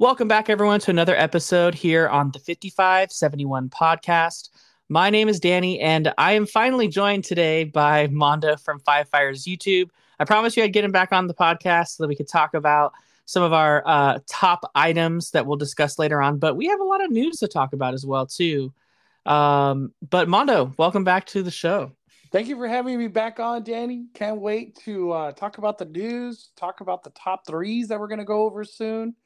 Welcome back, everyone, to another episode here on the 5571 podcast. My name is Danny, and I am finally joined today by Mondo from Five Fires YouTube. I promised you I'd get him back on the podcast so that we could talk about some of our top items that we'll discuss later on. But we have a lot of news to talk about as well, too. But Mondo, welcome back to the show. Thank you for having me back on, Danny. Can't wait to talk about the news, talk about the top threes that we're going to go over soon.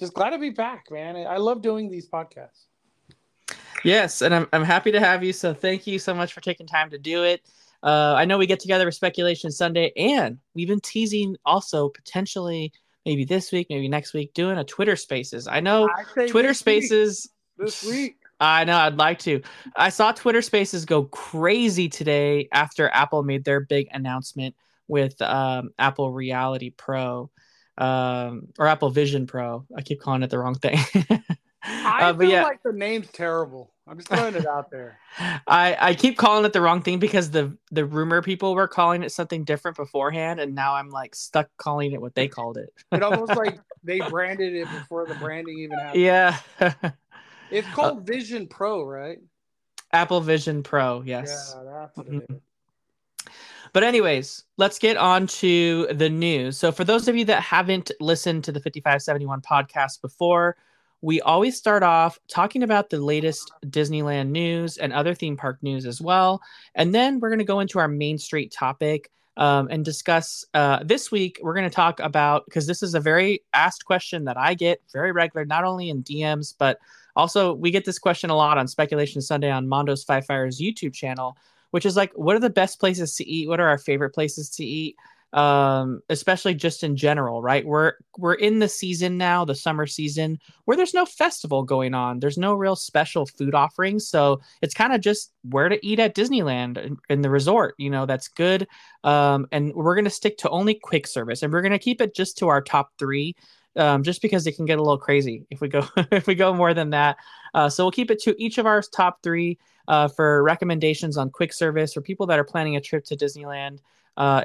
Just glad to be back, man. I love doing these podcasts. Yes, and I'm happy to have you. So thank you so much for taking time to do it. I know we get together with Speculation Sunday, and we've been teasing also potentially maybe this week, maybe next week, doing a Twitter Spaces. I know Twitter Spaces this week. I know. I'd like to. I saw Twitter Spaces go crazy today after Apple made their big announcement with Apple Reality Pro. Or Apple Vision Pro. I keep calling it the wrong thing. I feel like the name's terrible. I'm just throwing it out there. I keep calling it the wrong thing because the rumor people were calling it something different beforehand, and now I'm like stuck calling it what they called it. It almost like they branded it before the branding even happened. Yeah. It's called Vision Pro, right? Apple Vision Pro, yes. Yeah, that's what it is. But anyways, let's get on to the news. So for those of you that haven't listened to the 5571 podcast before, we always start off talking about the latest Disneyland news and other theme park news as well. And then we're going to go into our Main Street topic and discuss this week. We're going to talk about, because this is a very asked question that I get very regular, not only in DMs, but also we get this question a lot on Speculation Sunday on Mondo's Five Fires YouTube channel, which is like, what are the best places to eat? What are our favorite places to eat? Especially just in general, right? We're in the season now, the summer season, where there's no festival going on. There's no real special food offerings. So it's kind of just where to eat at Disneyland in the resort, you know, that's good. And we're going to stick to only quick service, and we're going to keep it just to our top three, just because it can get a little crazy if we go more than that. So we'll keep it to each of our top three for recommendations on quick service for people that are planning a trip to Disneyland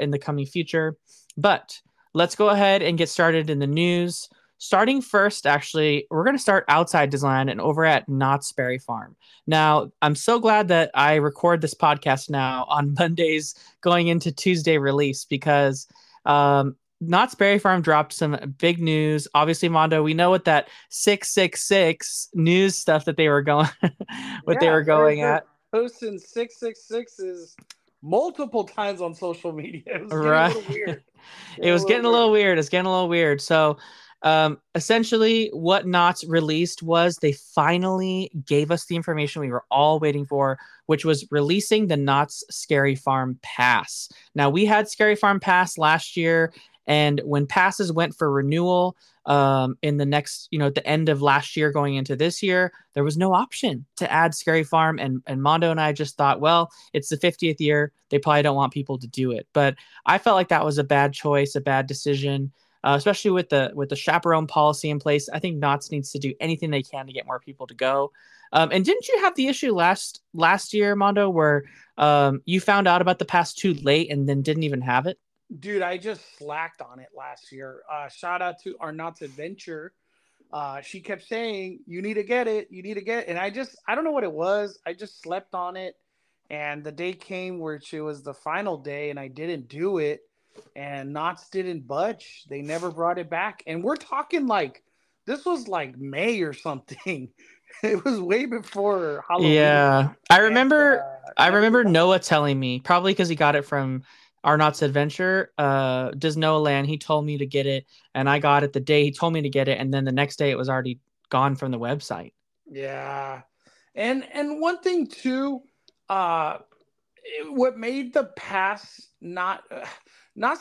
in the coming future. But let's go ahead and get started in the news. Starting first, actually, we're going to start outside Disneyland and over at Knott's Scary Farm. Now, I'm so glad that I record this podcast now on Mondays going into Tuesday release, because Knott's Berry Farm dropped some big news. Obviously, Mondo, we know what that 666 news stuff that they were going, what they were going at. Posting 666s multiple times on social media. It was getting a little weird. It's getting a little weird. So, essentially, what Knott's released was they finally gave us the information we were all waiting for, which was releasing the Knott's Scary Farm Pass. Now, we had Scary Farm Pass last year, and when passes went for renewal in the next, you know, at the end of last year going into this year, there was no option to add Scary Farm. And Mondo and I just thought, well, it's the 50th year. They probably don't want people to do it. But I felt like that was a bad choice, a bad decision, especially with the chaperone policy in place. I think Knott's needs to do anything they can to get more people to go. And didn't you have the issue last year, Mondo, where you found out about the pass too late and then didn't even have it? Dude, I just slacked on it last year. Shout out to our Knott's Adventure. She kept saying, you need to get it. And I don't know what it was. I just slept on it. And the day came where it was the final day and I didn't do it. And Knott's didn't budge. They never brought it back. And we're talking like, this was like May or something. It was way before Halloween. Yeah. I remember Noah telling me, probably because he got it from our Knott's Adventure, Disneyland Land. He told me to get it, and I got it the day he told me to get it, and then the next day it was already gone from the website. Yeah. And one thing too, what made the pass not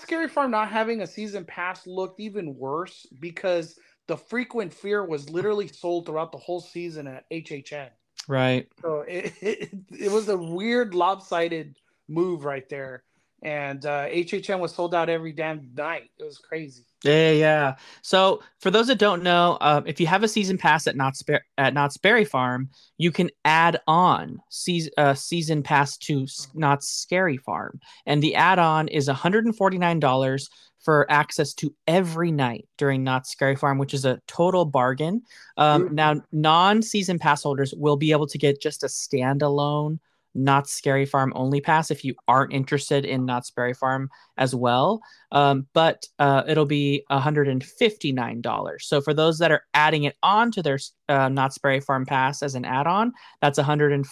Scary Farm not having a season pass looked even worse, because the frequent fear was literally sold throughout the whole season at HHN. Right. So it was a weird lopsided move right there. And HHN was sold out every damn night. It was crazy. Yeah, yeah. So for those that don't know, if you have a season pass at Knott's Berry Farm, you can add on season pass to Knott's Scary Farm. And the add-on is $149 for access to every night during Knott's Scary Farm, which is a total bargain. Now, non-season pass holders will be able to get just a standalone Knott's Scary Farm only pass if you aren't interested in Knott's Berry Farm as well. But it'll be $159. So for those that are adding it on to their Knott's Berry Farm pass as an add-on, that's $149.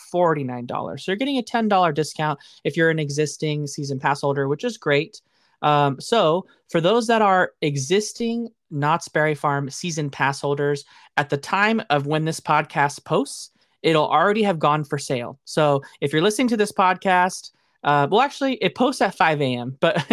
So you're getting a $10 discount if you're an existing season pass holder, which is great. So for those that are existing Knott's Berry Farm season pass holders, at the time of when this podcast posts, it'll already have gone for sale. So if you're listening to this podcast, well, actually, it posts at 5 a.m., but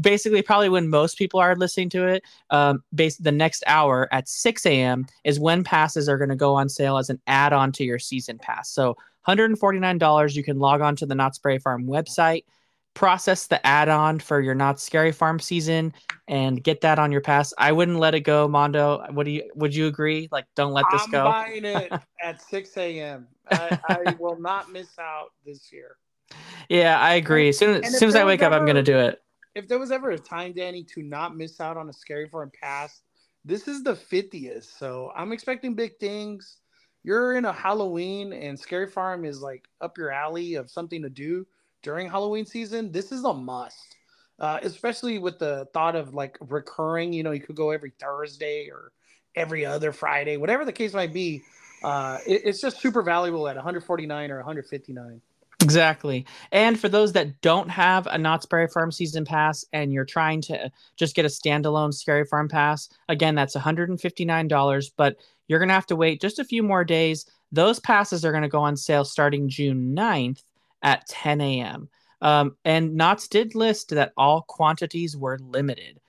basically probably when most people are listening to it, the next hour at 6 a.m. is when passes are going to go on sale as an add-on to your season pass. So $149, you can log on to the Knott's Berry Farm website, process the add-on for your Knott's Scary Farm season, and get that on your pass. I wouldn't let it go, Mondo. Would you agree? Like, don't let this go. I'm buying it at 6 a.m. I will not miss out this year. Yeah, I agree. As soon as I wake up, I'm going to do it. If there was ever a time, Danny, to not miss out on a Scary Farm pass, this is the 50th. So I'm expecting big things. You're in a Halloween, and Scary Farm is like up your alley of something to do during Halloween season. This is a must. Especially with the thought of like recurring, you could go every Thursday or every other Friday, whatever the case might be. It's just super valuable at $149 or $159. Exactly. And for those that don't have a Knott's Berry Farm season pass and you're trying to just get a standalone Scary Farm pass, again, that's $159, but you're going to have to wait just a few more days. Those passes are going to go on sale starting June 9th at 10 a.m. And Knott's did list that all quantities were limited.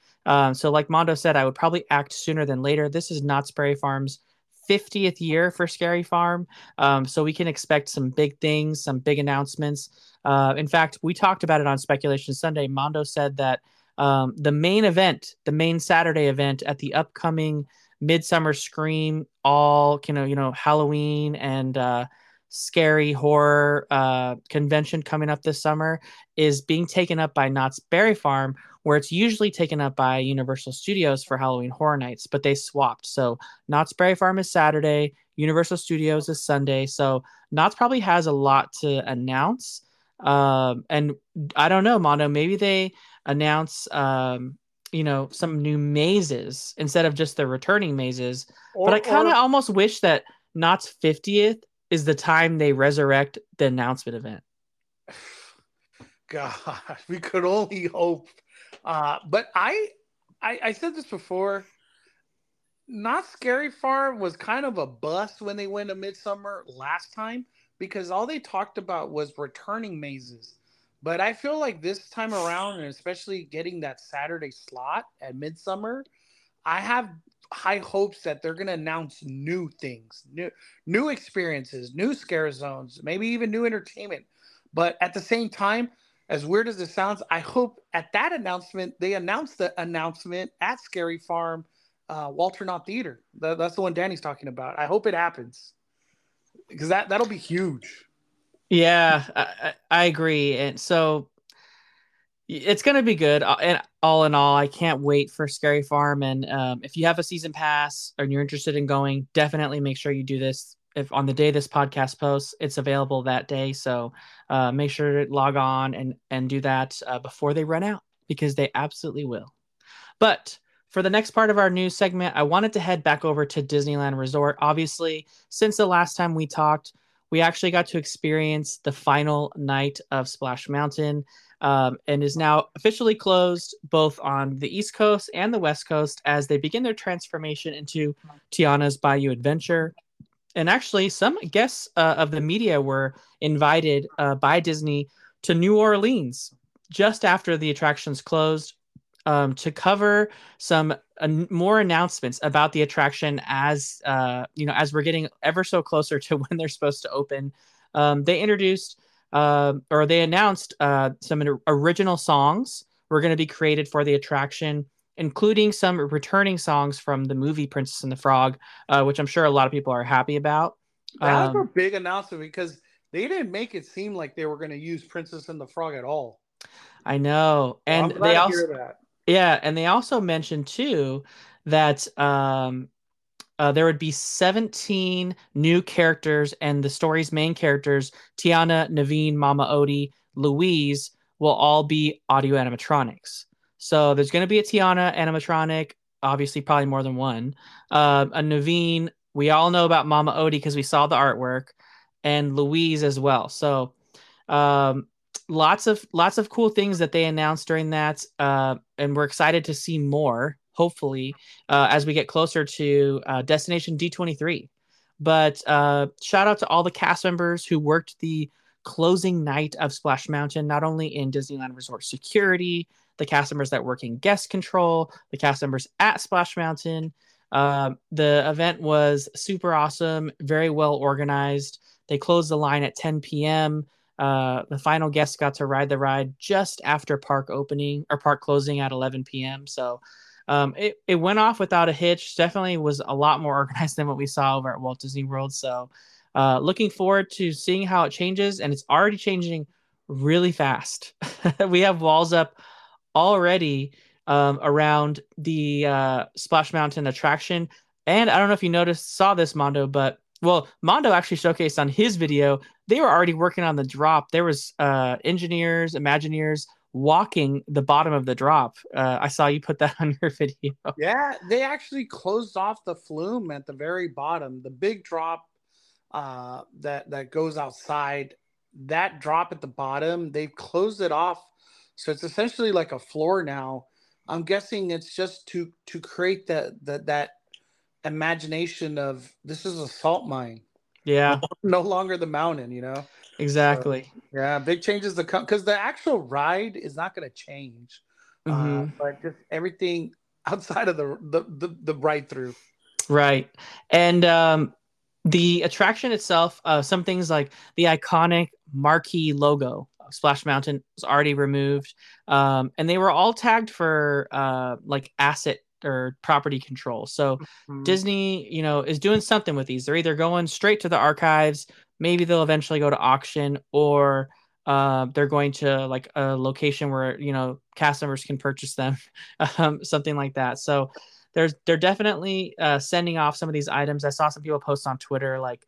So like Mondo said, I would probably act sooner than later. This is Knott's Berry Farm's 50th year for Scary Farm. So we can expect some big things, some big announcements. In fact, we talked about it on Speculation Sunday. Mondo said that the main Saturday event at the upcoming Midsummer Scream, Halloween and scary horror convention coming up this summer is being taken up by Knott's Berry Farm, where it's usually taken up by Universal Studios for Halloween Horror Nights, but they swapped. So Knott's Berry Farm is Saturday, Universal Studios is Sunday. So Knott's probably has a lot to announce. And I don't know, Mondo, maybe they announce some new mazes instead of just the returning mazes. But I kind of almost wish that Knott's 50th is the time they resurrect the announcement event. God, we could only hope. But I said this before. Knott's Scary Farm was kind of a bust when they went to Midsummer last time because all they talked about was returning mazes. But I feel like this time around, and especially getting that Saturday slot at Midsummer, I have high hopes that they're going to announce new things, new experiences, new scare zones, maybe even new entertainment. But at the same time, as weird as it sounds, I hope at that announcement, they announce the announcement at Scary Farm, Walter Knott Theater. That's the one Danny's talking about. I hope it happens because that'll be huge. Yeah, I agree. And so it's going to be good. And all in all, I can't wait for Scary Farm. And if you have a season pass and you're interested in going, definitely make sure you do this. If on the day this podcast posts, it's available that day. So make sure to log on and do that before they run out, because they absolutely will. But for the next part of our news segment, I wanted to head back over to Disneyland Resort. Obviously, since the last time we talked, we actually got to experience the final night of Splash Mountain. And is now officially closed both on the East Coast and the West Coast as they begin their transformation into Tiana's Bayou Adventure. And actually, some guests of the media were invited by Disney to New Orleans just after the attractions closed to cover some more announcements about the attraction as we're getting ever so closer to when they're supposed to open. They introduced or they announced some original songs were going to be created for the attraction, including some returning songs from the movie Princess and the Frog, which I'm sure a lot of people are happy about. That was a big announcement because they didn't make it seem like they were going to use Princess and the Frog at all. I know. And well, they also hear that. Yeah, and they also mentioned too that there would be 17 new characters, and the story's main characters, Tiana, Naveen, Mama Odie, Louise, will all be audio animatronics. So there's going to be a Tiana animatronic, obviously probably more than one. A Naveen, we all know about Mama Odie because we saw the artwork, and Louise as well. So lots of cool things that they announced during that, and we're excited to see more, hopefully, as we get closer to Destination D23. But shout out to all the cast members who worked the closing night of Splash Mountain, not only in Disneyland Resort security, the cast members that work in guest control, the cast members at Splash Mountain. The event was super awesome, very well organized. They closed the line at 10 p.m. The final guests got to ride the ride just after park opening or park closing at 11 p.m. So it went off without a hitch. Definitely was a lot more organized than what we saw over at Walt Disney World. So looking forward to seeing how it changes. And it's already changing really fast. We have walls up already around the Splash Mountain attraction. And I don't know if you saw this, Mondo, but Mondo actually showcased on his video, they were already working on the drop. There was engineers, Imagineers walking the bottom of the drop. I saw you put that on your video. Yeah, they actually closed off the flume at the very bottom. The big drop that goes outside, that drop at the bottom, they've closed it off. So it's essentially like a floor now. I'm guessing it's just to create that imagination of this is a salt mine, no longer the mountain, exactly. So, big changes to come because the actual ride is not going to change, but just everything outside of the ride through, right? And the attraction itself, some things like the iconic marquee logo of Splash Mountain was already removed, and they were all tagged for like asset or property control. So Disney, is doing something with these. They're either going straight to the archives, maybe they'll eventually go to auction, or they're going to like a location where, cast members can purchase them, something like that. So they're definitely sending off some of these items. I saw some people post on Twitter, like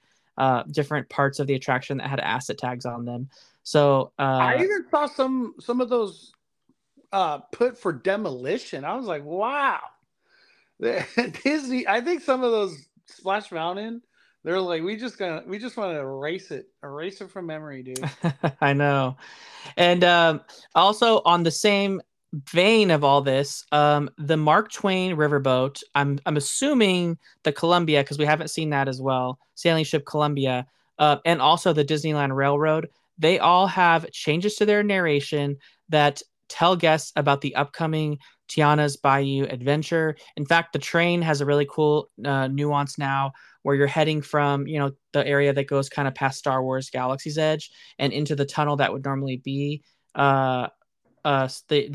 different parts of the attraction that had asset tags on them. So I even saw some of those put for demolition. I was like, wow. Disney, I think some of those Splash Mountain, they're like, we just want to erase it from memory, dude. I know. And also on the same vein of all this, the Mark Twain riverboat, I'm assuming the Columbia, because we haven't seen that as well, sailing ship Columbia, and also the Disneyland Railroad, they all have changes to their narration that tell guests about the upcoming Tiana's Bayou Adventure. In fact, the train has a really cool nuance now where you're heading from, the area that goes kind of past Star Wars Galaxy's Edge and into the tunnel that would normally be the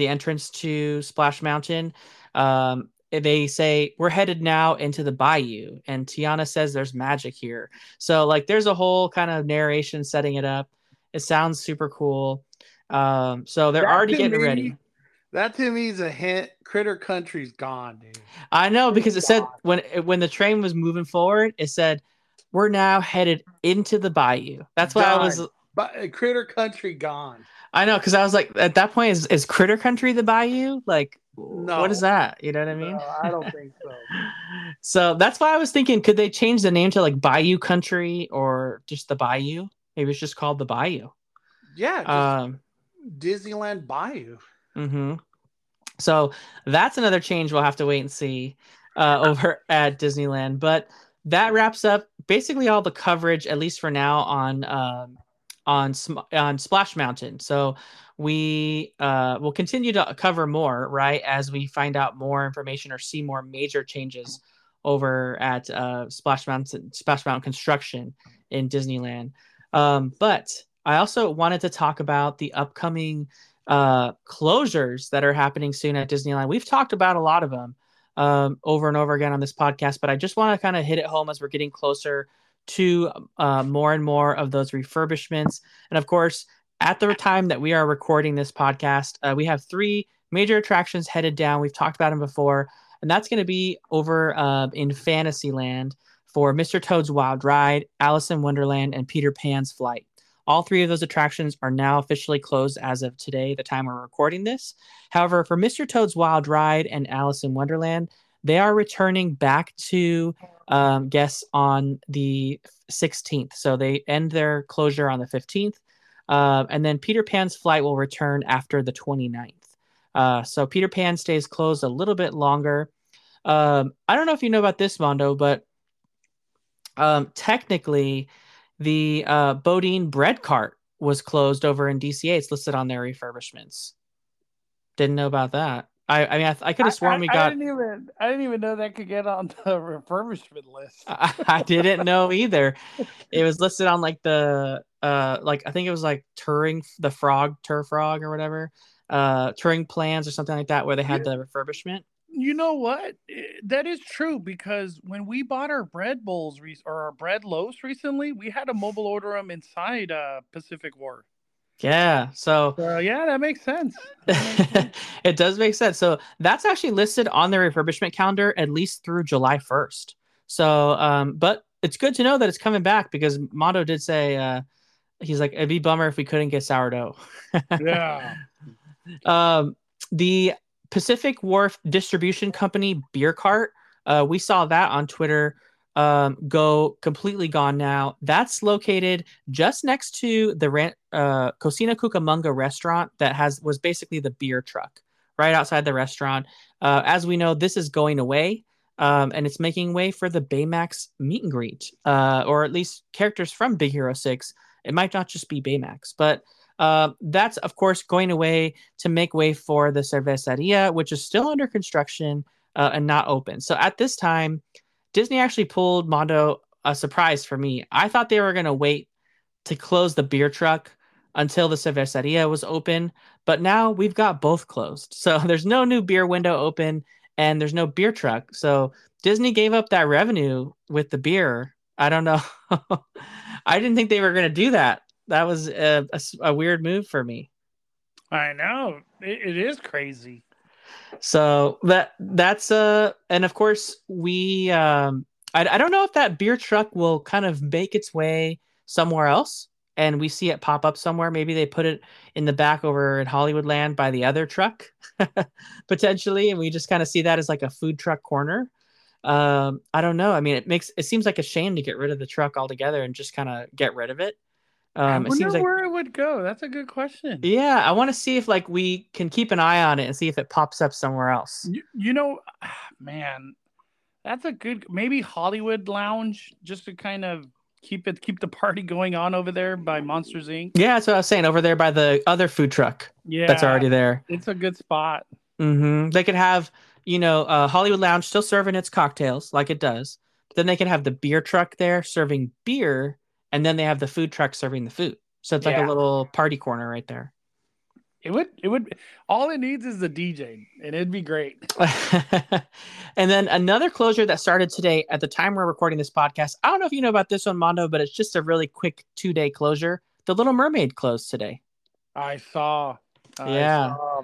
entrance to Splash Mountain. They say, we're headed now into the bayou, and Tiana says there's magic here. So like there's a whole kind of narration setting it up. It sounds super cool. So they're already getting ready. That to me is a hint. Critter Country's gone, dude. I know, because it said when the train was moving forward, it said we're now headed into the bayou. That's why I was. But Critter Country gone. I know, because I was like, at that point, is Critter Country the bayou? Like, no. What is that? You know what I mean? No, I don't think so. So that's why I was thinking, could they change the name to like Bayou Country or just the Bayou? Maybe it's just called the Bayou. Yeah. Disneyland Bayou. So that's another change we'll have to wait and see over at Disneyland. But that wraps up basically all the coverage, at least for now, on Splash Mountain. So we will continue to cover more, right, as we find out more information or see more major changes over at Splash Mountain construction in Disneyland. But I also wanted to talk about the upcoming closures that are happening soon at Disneyland. We've talked about a lot of them over and over again on this podcast, but I just want to kind of hit it home as we're getting closer to more and more of those refurbishments. And of course, at the time that we are recording this podcast, we have three major attractions headed down. We've talked about them before, and that's going to be over in Fantasyland for Mr. Toad's Wild Ride, Alice in Wonderland, and Peter Pan's Flight. All three of those attractions are now officially closed as of today, the time we're recording this. However, for Mr. Toad's Wild Ride and Alice in Wonderland, they are returning back to guests on the 16th. So they end their closure on the 15th. And then Peter Pan's Flight will return after the 29th. So Peter Pan stays closed a little bit longer. I don't know if you know about this, Mondo, but technically the Bodine bread cart was closed over in DCA. It's listed on their refurbishments. Didn't know about that. I mean, I could have sworn I didn't even know that could get on the refurbishment list. I didn't know either. It was listed on like the I think it was like Turing the Frog, Turfrog or whatever, Turing plans or something like that, where they had the refurbishment. You know what? That is true, because when we bought our bread bowls or our bread loaves recently, we had to mobile order them inside Pacific Ward. Yeah, so yeah, that makes sense. It does make sense. So that's actually listed on their refurbishment calendar at least through July 1st. So, but it's good to know that it's coming back, because Mondo did say he's like, it'd be a bummer if we couldn't get sourdough. Yeah. The Pacific Wharf Distribution Company beer cart, we saw that on Twitter. Go completely gone now. That's located just next to the Cocina Cucamonga restaurant that was basically the beer truck right outside the restaurant. As we know, this is going away, and it's making way for the Baymax meet and greet, or at least characters from Big Hero 6. It might not just be Baymax, but that's of course going away to make way for the Cerveceria, which is still under construction and not open. So at this time, Disney actually pulled, Mondo, a surprise for me. I thought they were going to wait to close the beer truck until the Cerveceria was open, but now we've got both closed. So there's no new beer window open, and there's no beer truck. So Disney gave up that revenue with the beer. I don't know. I didn't think they were going to do that. That was a weird move for me. I know. It is crazy. So that's and of course we I don't know if that beer truck will kind of make its way somewhere else and we see it pop up somewhere. Maybe they put it in the back over at Hollywood Land by the other truck potentially, and we just kind of see that as like a food truck corner. I don't know. I mean, it seems like a shame to get rid of the truck altogether and just kind of get rid of it. I wonder where it would go. That's a good question. Yeah, I want to see if like we can keep an eye on it and see if it pops up somewhere else. You know, man, that's a good, maybe Hollywood Lounge, just to kind of keep the party going on over there by Monsters Inc. Yeah, that's what I was saying, over there by the other food truck. Yeah, that's already there. It's a good spot. Mm-hmm. They could have, you know, Hollywood Lounge still serving its cocktails like it does. But then they could have the beer truck there serving beer. And then they have the food truck serving the food. So it's like a little party corner right there. It would. All it needs is the DJ, and it'd be great. And then another closure that started today at the time we're recording this podcast. I don't know if you know about this one, Mondo, but it's just a really quick 2-day closure. The Little Mermaid closed today. I saw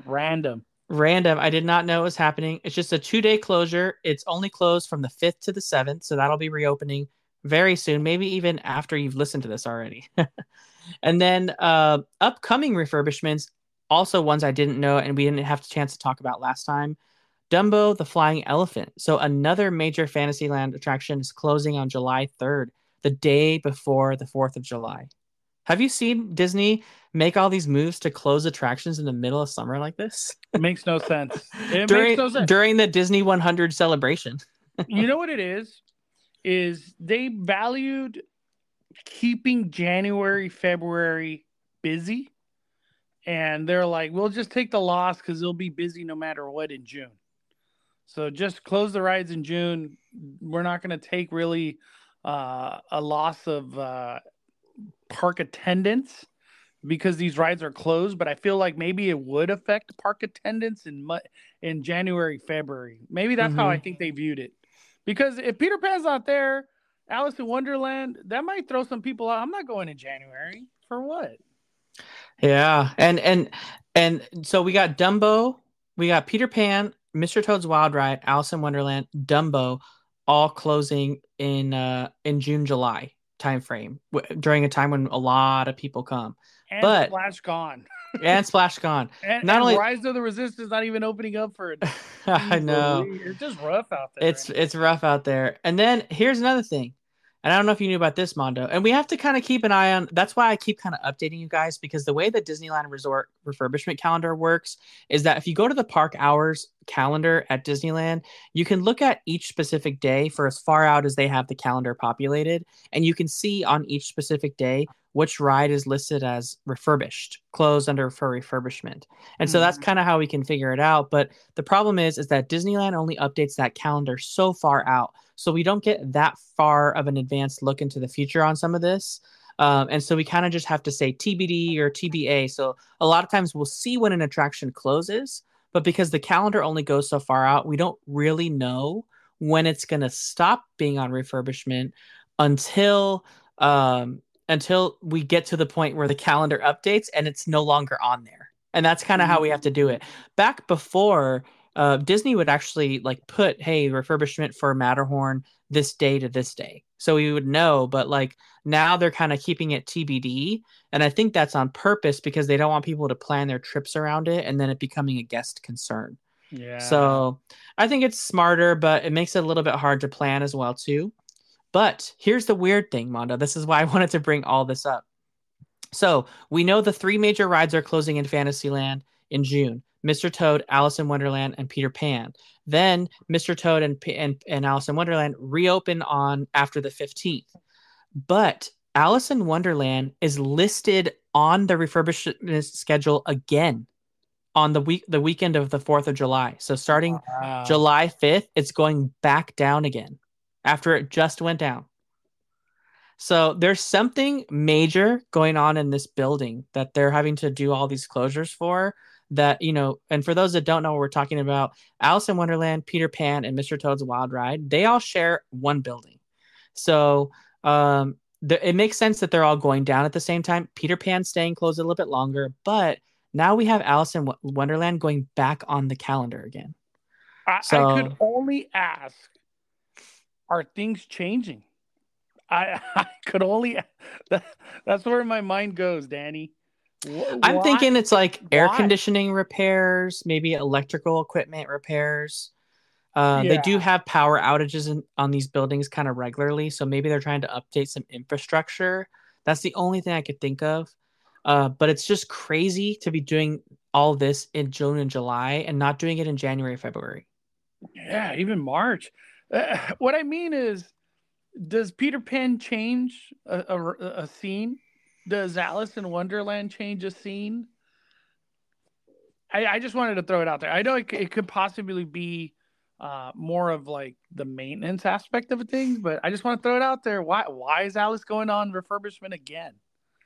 Random. I did not know it was happening. It's just a 2-day closure. It's only closed from the 5th to the 7th. So that'll be reopening very soon, maybe even after you've listened to this already. And then upcoming refurbishments, also ones I didn't know and we didn't have a chance to talk about last time. Dumbo the Flying Elephant. So another major Fantasyland attraction is closing on July 3rd, the day before the 4th of July. Have you seen Disney make all these moves to close attractions in the middle of summer like this? It makes no sense. During the Disney 100 celebration. You know what it is they valued keeping January, February busy. And they're like, we'll just take the loss because they'll be busy no matter what in June. So just close the rides in June. We're not going to take really a loss of park attendance. because these rides are closed, but I feel like maybe it would affect park attendance in January, February. Maybe that's how I think they viewed it. Because if Peter Pan's not there, Alice in Wonderland, that might throw some people out. I'm not going in January for what? Yeah, and so we got Dumbo, we got Peter Pan, Mr. Toad's Wild Ride, Alice in Wonderland, Dumbo, all closing in June, July timeframe during a time when a lot of people come. But Splash gone. And Splash gone. and Rise of the Resistance not even opening up for it. I know. It's just rough out there. It's rough out there. And then here's another thing. And I don't know if you knew about this, Mondo. And we have to kind of keep an eye on. That's why I keep kind of updating you guys, because the way the Disneyland Resort refurbishment calendar works is that if you go to the park hours calendar at Disneyland, you can look at each specific day for as far out as they have the calendar populated. And you can see on each specific day which ride is listed as refurbished, closed under for refurbishment. And so that's kind of how we can figure it out. But the problem is that Disneyland only updates that calendar so far out. So we don't get that far of an advanced look into the future on some of this. And so we kind of just have to say TBD or TBA. So a lot of times we'll see when an attraction closes, but because the calendar only goes so far out, we don't really know when it's going to stop being on refurbishment until we get to the point where the calendar updates and it's no longer on there. And that's kind of how we have to do it. Back before, Disney would actually like put, hey, refurbishment for Matterhorn this day to this day. So we would know, but like now they're kind of keeping it TBD. And I think that's on purpose because they don't want people to plan their trips around it and then it becoming a guest concern. Yeah. So I think it's smarter, but it makes it a little bit hard to plan as well too. But here's the weird thing, Mondo. This is why I wanted to bring all this up. So we know the three major rides are closing in Fantasyland in June. Mr. Toad, Alice in Wonderland, and Peter Pan. Then Mr. Toad and Alice in Wonderland reopen on after the 15th. But Alice in Wonderland is listed on the refurbishment schedule again on the weekend of the 4th of July. So starting July 5th, it's going back down again after it just went down. So there's something major going on in this building that they're having to do all these closures for. That, you know, and for those that don't know what we're talking about, Alice in Wonderland, Peter Pan, and Mr. Toad's Wild Ride, they all share one building. So it makes sense that they're all going down at the same time. Peter Pan's staying closed a little bit longer, but now we have Alice in Wonderland going back on the calendar again. I could only ask, are things changing? I could only... That's where my mind goes, Danny. I'm thinking it's like air conditioning repairs, maybe electrical equipment repairs. They do have power outages on these buildings kind of regularly. So maybe they're trying to update some infrastructure. That's the only thing I could think of. But it's just crazy to be doing all this in June and July and not doing it in January, February. Yeah, even March. What I mean is, does Peter Pan change a scene? Does Alice in Wonderland change a scene? I just wanted to throw it out there. I know it could possibly be more of like the maintenance aspect of things, but I just want to throw it out there. Why is Alice going on refurbishment again?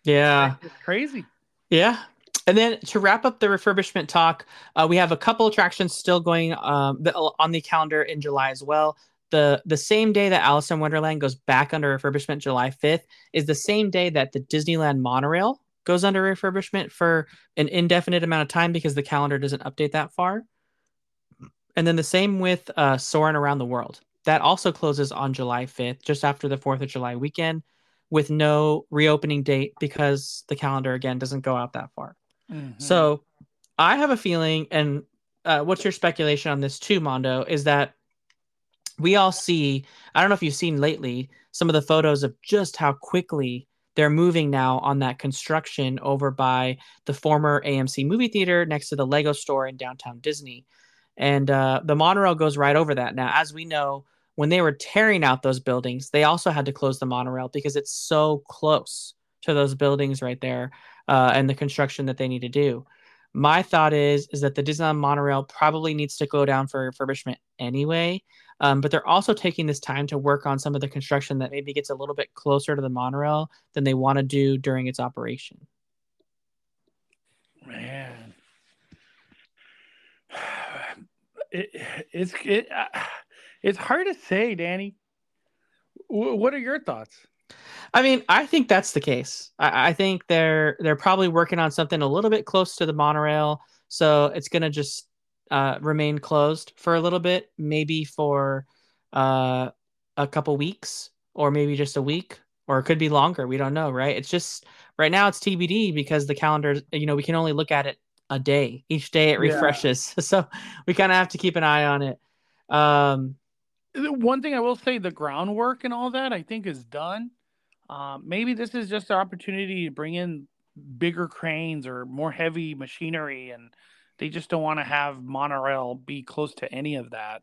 Yeah. It's crazy. Yeah. And then to wrap up the refurbishment talk, we have a couple attractions still going on the calendar in July as well. The same day that Alice in Wonderland goes back under refurbishment, July 5th, is the same day that the Disneyland monorail goes under refurbishment for an indefinite amount of time because the calendar doesn't update that far. And then the same with Soarin' Around the World. That also closes on July 5th, just after the 4th of July weekend, with no reopening date because the calendar, again, doesn't go out that far. Mm-hmm. So I have a feeling, and what's your speculation on this too, Mondo, is that we all see, I don't know if you've seen lately, some of the photos of just how quickly they're moving now on that construction over by the former AMC movie theater next to the Lego store in Downtown Disney. And the monorail goes right over that. Now, as we know, when they were tearing out those buildings, they also had to close the monorail because it's so close to those buildings right there and the construction that they need to do. My thought is that the Disneyland monorail probably needs to go down for refurbishment anyway. But they're also taking this time to work on some of the construction that maybe gets a little bit closer to the monorail than they want to do during its operation. Man, it's hard to say, Danny. What are your thoughts? I mean, I think that's the case. I think they're probably working on something a little bit close to the monorail, so it's going to just remain closed for a little bit, maybe for a couple weeks, or maybe just a week, or it could be longer. We don't know, right? It's just right now it's TBD because the calendar, you know, we can only look at it a day. Each day it refreshes, so we kind of have to keep an eye on it. One thing I will say, the groundwork and all that I think is done. Maybe this is just an opportunity to bring in bigger cranes or more heavy machinery, and they just don't want to have monorail be close to any of that.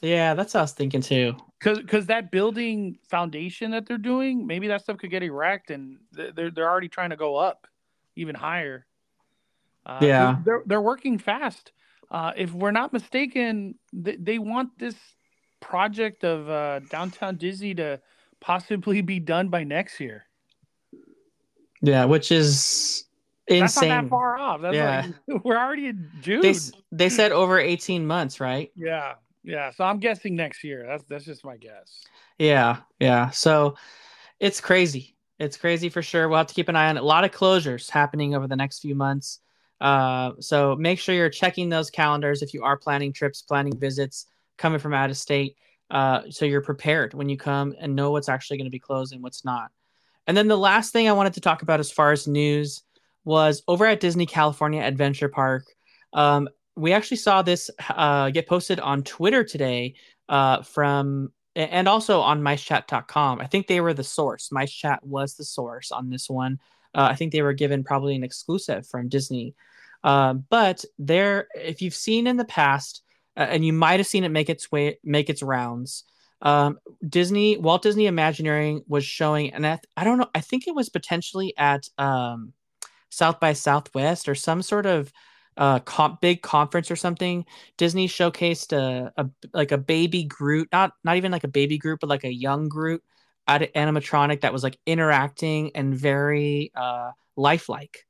Yeah, that's what I was thinking too. Because that building foundation that they're doing, maybe that stuff could get erect, and they're already trying to go up even higher. They're working fast. If we're not mistaken, they want this project of Downtown Disney to possibly be done by next year. Yeah, which is insane. That's not that far off. That's like, we're already in June. They said over 18 months, right? Yeah. Yeah, so I'm guessing next year. That's just my guess. Yeah. So it's crazy. It's crazy for sure. We'll have to keep an eye on it. A lot of closures happening over the next few months. So make sure you're checking those calendars if you are planning trips, planning visits, coming from out of state. So you're prepared when you come and know what's actually going to be closed and what's not. And then the last thing I wanted to talk about as far as news was over at Disney California Adventure Park. We actually saw this get posted on Twitter today and also on micechat.com. I think they were the source. Micechat was the source on this one. I think they were given probably an exclusive from Disney. But there, if you've seen in the past, and you might have seen it make its rounds, Walt Disney Imagineering was showing, and I don't know, I think it was potentially at South by Southwest or some sort of big conference or something. Disney showcased a baby Groot, not even like a baby Groot, but like a young Groot animatronic that was like interacting and very lifelike.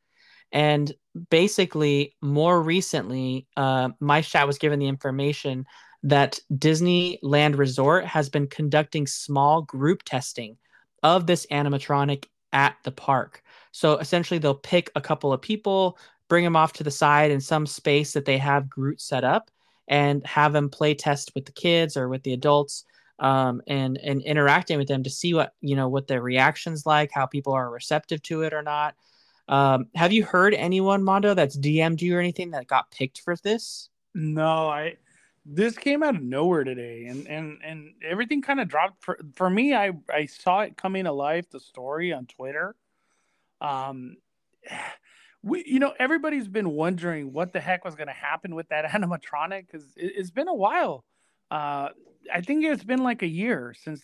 And basically, more recently, MyChat was given the information that Disneyland Resort has been conducting small group testing of this animatronic at the park. So essentially, they'll pick a couple of people, bring them off to the side in some space that they have Groot set up, and have them play test with the kids or with the adults, and interacting with them to see what their reaction's like, how people are receptive to it or not. Have you heard anyone, Mondo, that's DM'd you or anything that got picked for this? No, this came out of nowhere today, and everything kind of dropped for me. I saw it coming to life, the story on Twitter. Everybody's been wondering what the heck was going to happen with that animatronic, because it's been a while. I think it's been like a year since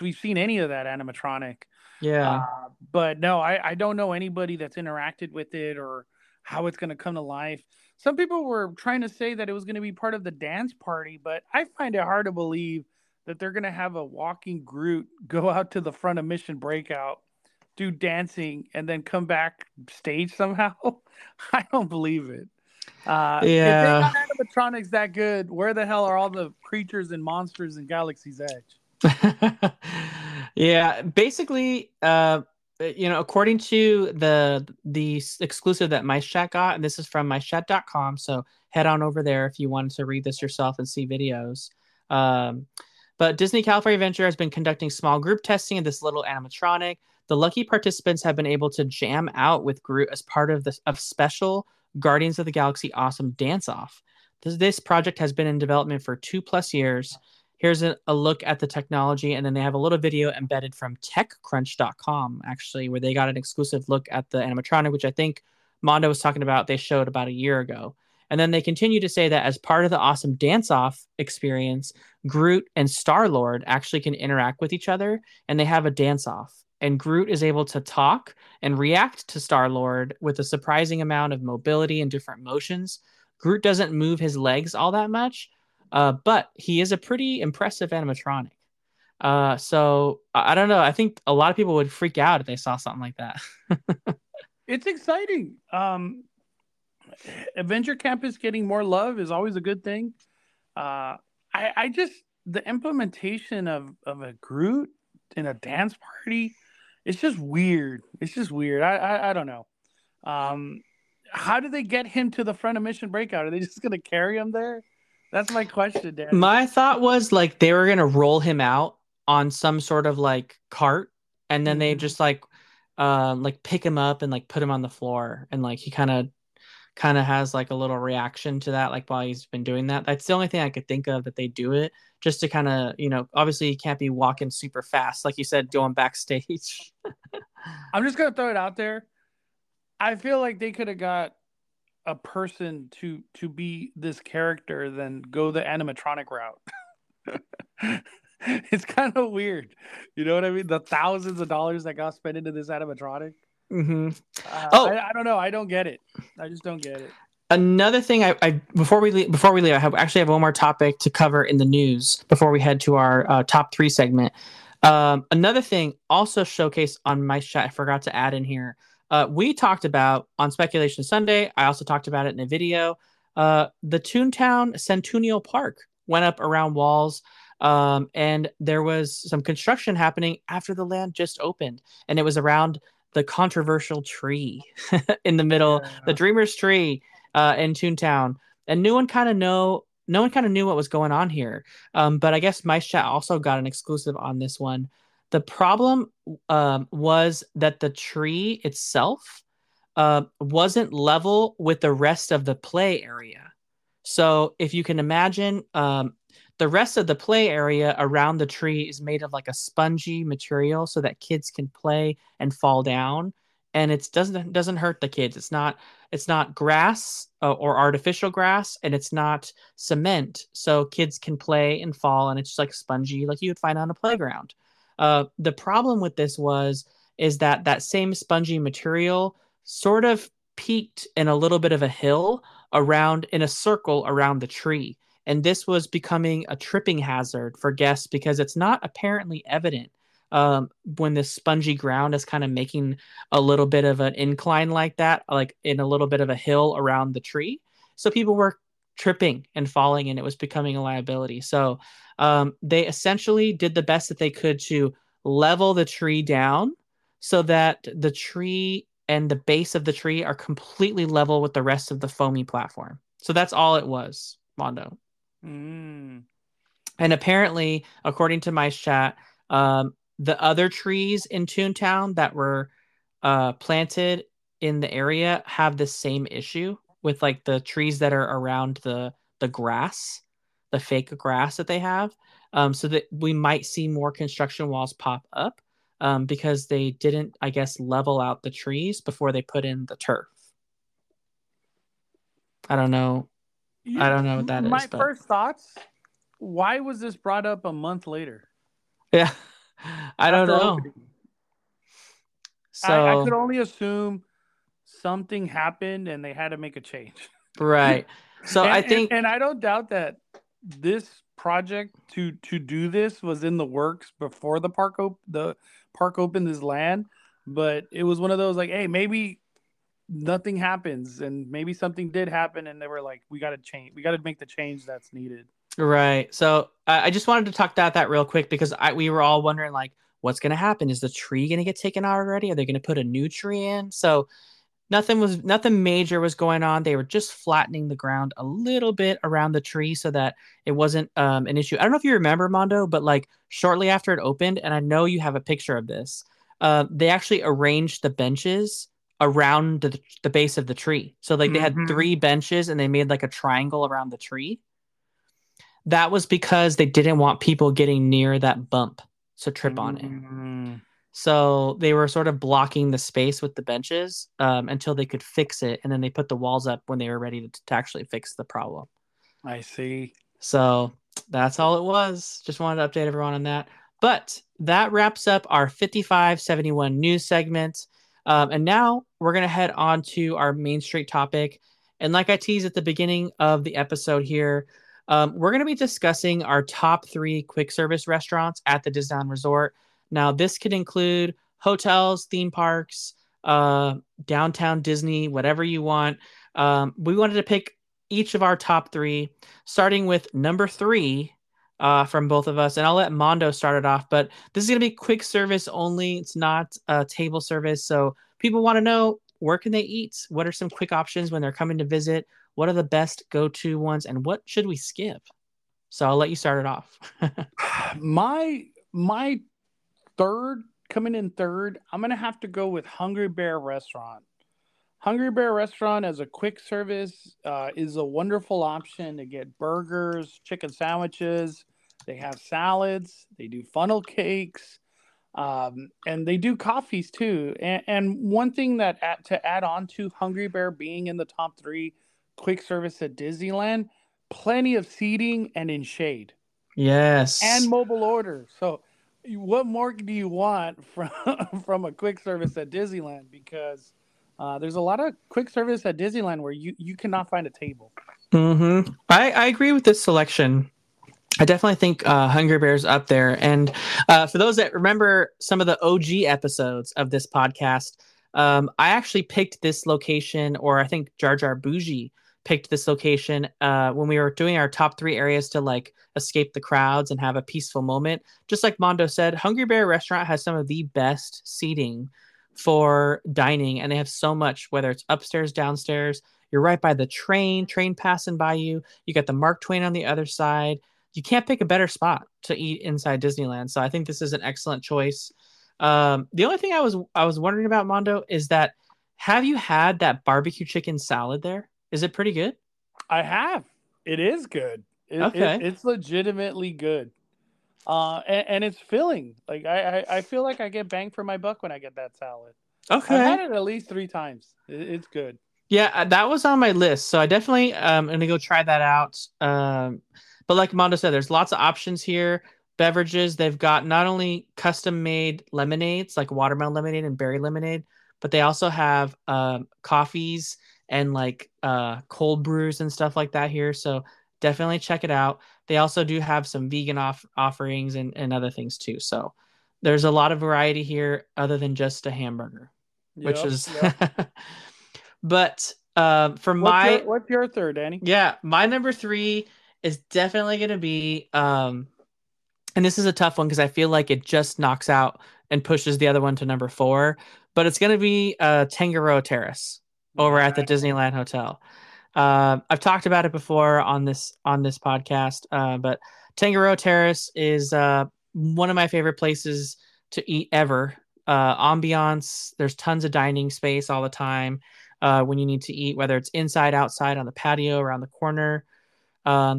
we've seen any of that animatronic. Yeah. But no, I don't know anybody that's interacted with it or how it's going to come to life. Some people were trying to say that it was going to be part of the dance party, but I find it hard to believe that they're going to have a walking Groot go out to the front of Mission Breakout, do dancing, and then come back stage somehow. I don't believe it. If they're not animatronics that good, where the hell are all the creatures and monsters in Galaxy's Edge? Yeah, basically, according to the exclusive that MiceChat got, and this is from micechat.com, so head on over there if you wanted to read this yourself and see videos. But Disney California Adventure has been conducting small group testing of this little animatronic. The lucky participants have been able to jam out with Groot as part of the special Guardians of the Galaxy Awesome Dance-Off. This project has been in development for 2+ years. Here's a look at the technology, and then they have a little video embedded from TechCrunch.com, actually, where they got an exclusive look at the animatronic, which I think Mondo was talking about. They showed about a year ago. And then they continue to say that as part of the Awesome Dance-Off experience, Groot and Star-Lord actually can interact with each other, and they have a dance-off. And Groot is able to talk and react to Star-Lord with a surprising amount of mobility and different motions. Groot doesn't move his legs all that much, but he is a pretty impressive animatronic. So I don't know. I think a lot of people would freak out if they saw something like that. It's exciting. Adventure Campus getting more love is always a good thing. I just, the implementation of a Groot in a dance party, it's just weird. It's just weird. I don't know. How do they get him to the front of Mission Breakout? Are they just going to carry him there? That's my question, Dan. My thought was like they were going to roll him out on some sort of like cart, and then they just like pick him up and like put him on the floor, and like he kind of has like a little reaction to that, like while he's been doing that. That's the only thing I could think of, that they do it just to kind of, you know, obviously he can't be walking super fast, like you said, going backstage. I'm just going to throw it out there. I feel like they could have got a person to be this character than go the animatronic route. It's kind of weird. You know what I mean? The thousands of dollars that got spent into this animatronic. Mm-hmm. I don't know. I don't get it. I just don't get it. Another thing, before we leave, I actually have one more topic to cover in the news before we head to our top three segment. Another thing also showcased on my chat, I forgot to add in here. We talked about on Speculation Sunday. I also talked about it in a video. The Toontown Centennial Park went up around walls, and there was some construction happening after the land just opened, and it was around the controversial tree in the middle, the Dreamer's Tree in Toontown, and no one kind of knew what was going on here. But I guess my chat also got an exclusive on this one. The problem was that the tree itself wasn't level with the rest of the play area. So if you can imagine, the rest of the play area around the tree is made of like a spongy material so that kids can play and fall down. And it doesn't hurt the kids. It's not grass or artificial grass, and it's not cement. So kids can play and fall, and it's just like spongy, like you would find on a playground. The problem with this is that same spongy material sort of peaked in a little bit of a hill around, in a circle around the tree. And this was becoming a tripping hazard for guests because it's not apparently evident when this spongy ground is kind of making a little bit of an incline like that, like in a little bit of a hill around the tree. So people were tripping and falling, and it was becoming a liability. So they essentially did the best that they could to level the tree down so that the tree and the base of the tree are completely level with the rest of the foamy platform. So that's all it was, Mondo. Mm. And apparently, according to my chat, the other trees in Toontown that were planted in the area have the same issue with like the trees that are around the grass, the fake grass that they have, so that we might see more construction walls pop up because they didn't, I guess, level out the trees before they put in the turf. I don't know what that is. My first thoughts, why was this brought up a month later? Yeah, I don't know. So I could only assume something happened and they had to make a change, right? So I think, and I don't doubt that this project to do this was in the works before the park opened this land, but it was one of those like, hey, maybe nothing happens, and maybe something did happen, and they were like, we got to make the change that's needed, right? So I just wanted to talk about that real quick because we were all wondering like, what's going to happen? Is the tree going to get taken out already? Are they going to put a new tree in? So nothing major was going on. They were just flattening the ground a little bit around the tree so that it wasn't an issue. I don't know if you remember, Mondo, but like shortly after it opened, and I know you have a picture of this, they actually arranged the benches around the base of the tree. So like they had three benches and they made like a triangle around the tree. That was because they didn't want people getting near that bump to trip on it. So they were sort of blocking the space with the benches until they could fix it. And then they put the walls up when they were ready to actually fix the problem. I see. So that's all it was. Just wanted to update everyone on that. But that wraps up our 5571 news segment. And now we're going to head on to our Main Street topic. And like I teased at the beginning of the episode here, we're going to be discussing our top three quick service restaurants at the Disneyland Resort. Now, this could include hotels, theme parks, downtown Disney, whatever you want. We wanted to pick each of our top three, starting with number three from both of us. And I'll let Mondo start it off, but this is going to be quick service only. It's not a table service. So people want to know, where can they eat? What are some quick options when they're coming to visit? What are the best go-to ones? And what should we skip? So I'll let you start it off. My third, coming in third, I'm going to have to go with Hungry Bear Restaurant. Hungry Bear Restaurant as a quick service is a wonderful option to get burgers, chicken sandwiches. They have salads. They do funnel cakes. And they do coffees too. And one thing that to add on to Hungry Bear being in the top three quick service at Disneyland, plenty of seating and in shade. Yes. And mobile order. So what more do you want from a quick service at Disneyland? Because there's a lot of quick service at Disneyland where you cannot find a table. Mm-hmm. I agree with this selection. I definitely think Hungry Bear's up there. And for those that remember some of the OG episodes of this podcast, I actually picked this location, or I think Jar Jar Bougie picked this location when we were doing our top three areas to like escape the crowds and have a peaceful moment. Just like Mondo said, Hungry Bear Restaurant has some of the best seating for dining, and they have so much, whether it's upstairs, downstairs, you're right by the train passing by you. You got the Mark Twain on the other side. You can't pick a better spot to eat inside Disneyland. So I think this is an excellent choice. The only thing I was wondering about, Mondo, is that have you had that barbecue chicken salad there? Is it pretty good? I have. It is good. It's legitimately good. And it's filling. Like I feel like I get bang for my buck when I get that salad. Okay. I've had it at least 3 times. It's good. Yeah, that was on my list. So I definitely am going to go try that out. But like Mondo said, there's lots of options here. Beverages, they've got not only custom-made lemonades, like watermelon lemonade and berry lemonade, but they also have coffees and like cold brews and stuff like that here. So definitely check it out. They also do have some vegan offerings and other things too. So there's a lot of variety here other than just a hamburger, which is... Yep. But what's your third, Danny? Yeah, my number three... is definitely going to be, and this is a tough one because I feel like it just knocks out and pushes the other one to number 4, but it's going to be Tangaroa Terrace over at the Disneyland Hotel. I've talked about it before on this podcast, but Tangaroa Terrace is one of my favorite places to eat ever. Ambiance, there's tons of dining space all the time when you need to eat, whether it's inside, outside, on the patio, around the corner.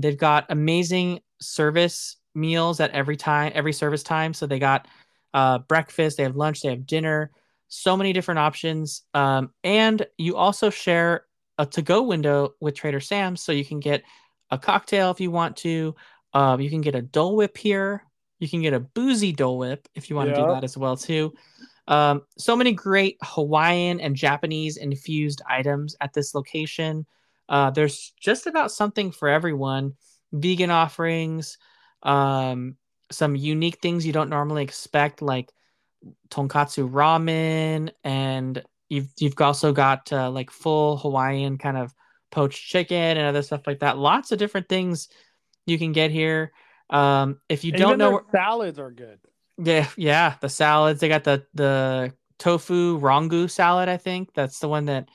They've got amazing service meals at every service time. So they got breakfast, they have lunch, they have dinner, so many different options. And you also share a to-go window with Trader Sam's. So you can get a cocktail if you want to. You can get a Dole Whip here. You can get a boozy Dole Whip if you want to do that as well too. So many great Hawaiian and Japanese infused items at this location. There's just about something for everyone. Vegan offerings, some unique things you don't normally expect, like tonkatsu ramen, and you've also got like full Hawaiian kind of poached chicken and other stuff like that. Lots of different things you can get here. If you don't know, salads are good. Yeah, the salads. They got the tofu rangu salad. I think that's the one that.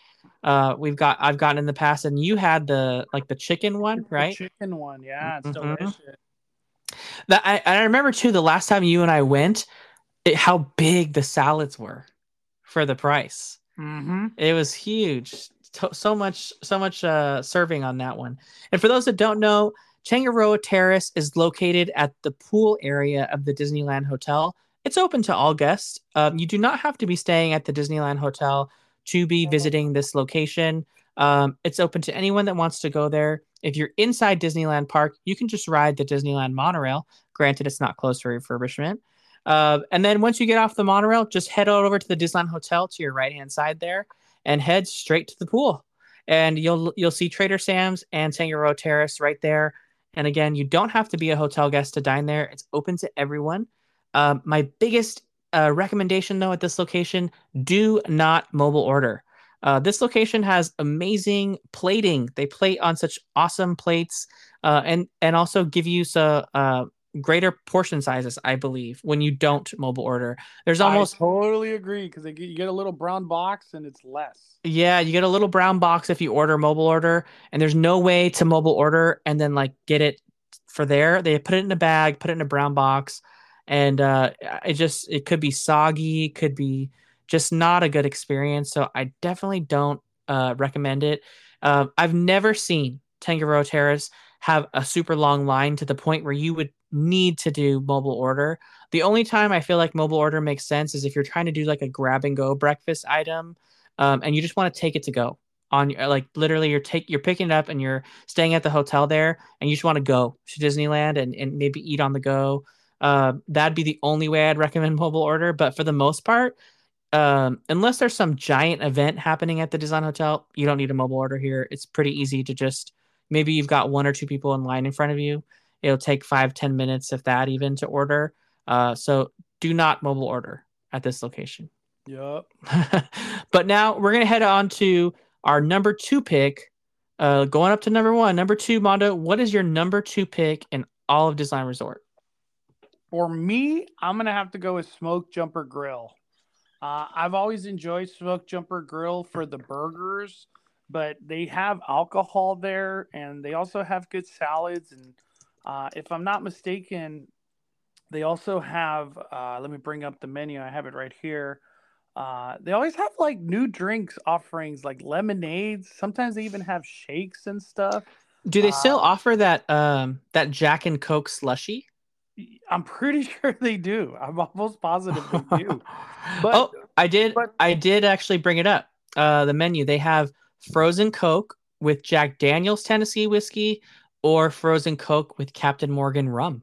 I've gotten in the past, and you had the chicken one, right? The chicken one, yeah, it's delicious. I remember too the last time you and I went, how big the salads were for the price. Mm-hmm. It was huge. So much serving on that one. And for those that don't know, Tangaroa Terrace is located at the pool area of the Disneyland Hotel. It's open to all guests. You do not have to be staying at the Disneyland Hotel to be visiting this location. It's open to anyone that wants to go there. If you're inside Disneyland Park, you can just ride the Disneyland monorail. Granted, it's not close for refurbishment. And then once you get off the monorail, just head on over to the Disneyland Hotel to your right-hand side there and head straight to the pool. And you'll see Trader Sam's and Tangaroa Terrace right there. And again, you don't have to be a hotel guest to dine there. It's open to everyone. My biggest recommendation though at this location, do not mobile order. This location has amazing plating. They plate on such awesome plates, and also give you greater portion sizes, I believe, when you don't mobile order. There's almost... I totally agree, because you get a little brown box and it's less. Yeah, you get a little brown box if you order mobile order, and there's no way to mobile order and then like get it for there. They put it in a bag, put it in a brown box, and it could be soggy, could be just not a good experience. So I definitely don't recommend it. I've never seen Tangaroa Terrace have a super long line to the point where you would need to do mobile order. The only time I feel like mobile order makes sense is if you're trying to do like a grab and go breakfast item, and you just want to take it to go on, like literally you're picking it up and you're staying at the hotel there and you just want to go to Disneyland and maybe eat on the go. That'd be the only way I'd recommend mobile order. But for the most part, unless there's some giant event happening at the Disneyland Hotel, you don't need a mobile order here. It's pretty easy to just, maybe you've got one or two people in line in front of you. It'll take 5-10 minutes, if that even, to order. So do not mobile order at this location. Yep. But now we're going to head on to our number two pick. Going up to number one. Number two, Mondo, what is your number two pick in all of Disneyland Resort? For me, I'm going to have to go with Smoke Jumper Grill. I've always enjoyed Smoke Jumper Grill for the burgers, but they have alcohol there, and they also have good salads and... if I'm not mistaken, they also have, let me bring up the menu. I have it right here. They always have like new drinks offerings, like lemonades. Sometimes they even have shakes and stuff. Do they still offer that, that Jack and Coke slushie? I'm pretty sure they do. I'm almost positive they do. But, I did actually bring it up. The menu, they have frozen Coke with Jack Daniel's Tennessee whiskey, or frozen Coke with Captain Morgan rum.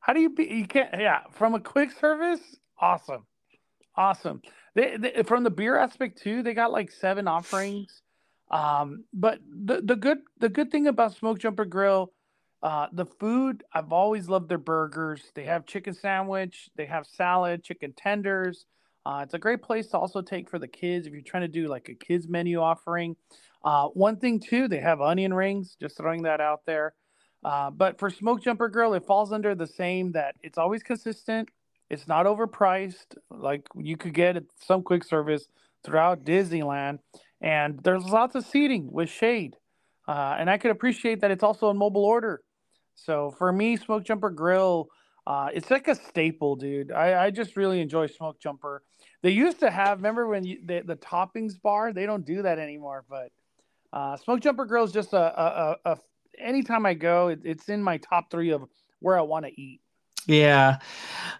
How do you be? You can't. Yeah, from a quick service, awesome, awesome. They from the beer aspect too, they got like 7 offerings. But the good thing about Smoke Jumper Grill, the food. I've always loved their burgers. They have chicken sandwich. They have salad, chicken tenders. It's a great place to also take for the kids if you're trying to do like a kids menu offering. One thing too, they have onion rings, just throwing that out there. But for Smoke Jumper Grill, it falls under the same that it's always consistent. It's not overpriced, like you could get at some quick service throughout Disneyland. And there's lots of seating with shade. And I could appreciate that it's also on mobile order. So for me, Smoke Jumper Grill, it's like a staple, dude. I just really enjoy Smoke Jumper. They used to have, remember when the toppings bar? They don't do that anymore, but. Smoke Jumper Grill is just a anytime I go, it's in my top 3 of where I want to eat. Yeah,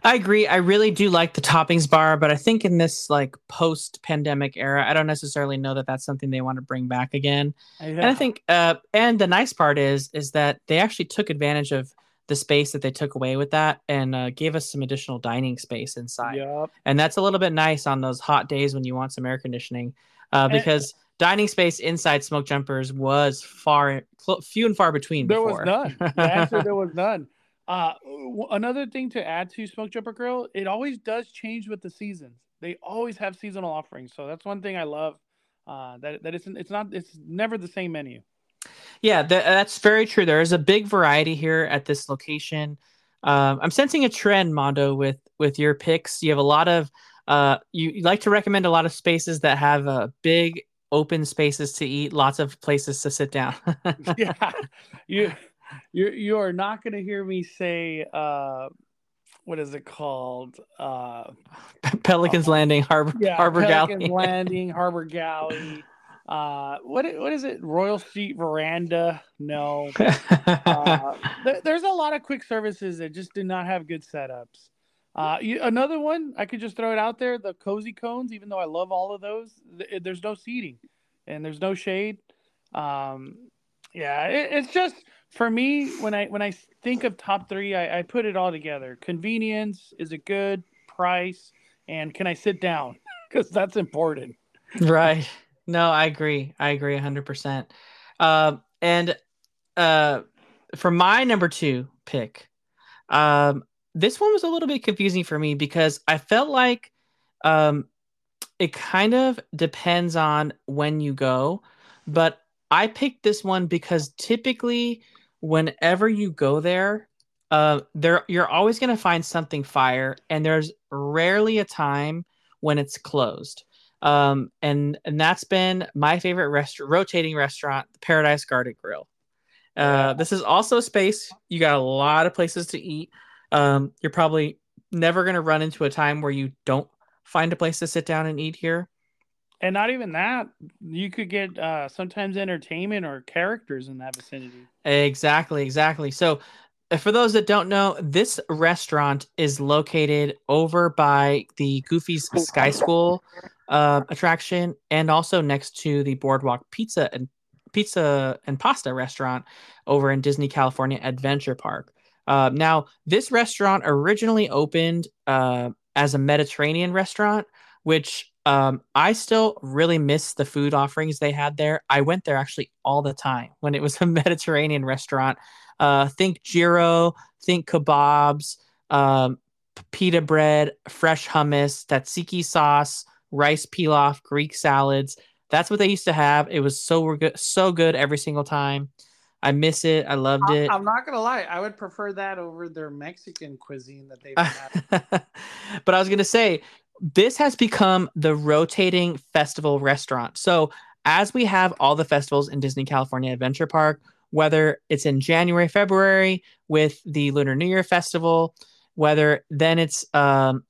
I agree. I really do like the toppings bar, but I think in this like post-pandemic era, I don't necessarily know that that's something they want to bring back again. Yeah. And I think, and the nice part is that they actually took advantage of the space that they took away with that and gave us some additional dining space inside. Yep. And that's a little bit nice on those hot days when you want some air conditioning, because. Dining space inside Smoke Jumpers was few and far between. There was none. The answer, there was none. Another thing to add to Smoke Jumper Grill, it always does change with the seasons. They always have seasonal offerings, so that's one thing I love. It's never the same menu. Yeah, that's very true. There is a big variety here at this location. I'm sensing a trend, Mondo, with your picks. You have a lot of you like to recommend a lot of spaces that have a big open spaces to eat, lots of places to sit down. Yeah, you are not going to hear me say what is it called? Pelican's Landing, Harbor Galley. Pelican's Landing, Harbor Galley. What is it? Royal Street Veranda? No. There's a lot of quick services that just do not have good setups. Another one, I could just throw it out there, the Cozy Cones, even though I love all of those, there's no seating and there's no shade. It's just, for me, when I think of top 3, I put it all together. Convenience, is it good, price, and can I sit down? Because that's important. Right. No, I agree. 100%. For my number 2 pick, this one was a little bit confusing for me because I felt like It kind of depends on when you go, but I picked this one because typically whenever you go there, you're always going to find something fire, and there's rarely a time when it's closed. And that's been my favorite rotating restaurant, the Paradise Garden Grill. This is also a space. You got a lot of places to eat. You're probably never going to run into a time where you don't find a place to sit down and eat here. And not even that, you could get sometimes entertainment or characters in that vicinity. Exactly. So for those that don't know, this restaurant is located over by the Goofy's Sky School attraction, and also next to the Boardwalk Pizza and Pasta restaurant over in Disney California Adventure Park. Now, this restaurant originally opened as a Mediterranean restaurant, which I still really miss the food offerings they had there. I went there actually all the time when it was a Mediterranean restaurant. Think gyro, think kebabs, pita bread, fresh hummus, tzatziki sauce, rice pilaf, Greek salads. That's what they used to have. It was so good every single time. I miss it. I loved it. I'm not going to lie. I would prefer that over their Mexican cuisine that they've had. But I was going to say, this has become the rotating festival restaurant. So as we have all the festivals in Disney California Adventure Park, whether it's in January, February with the Lunar New Year Festival, whether then it's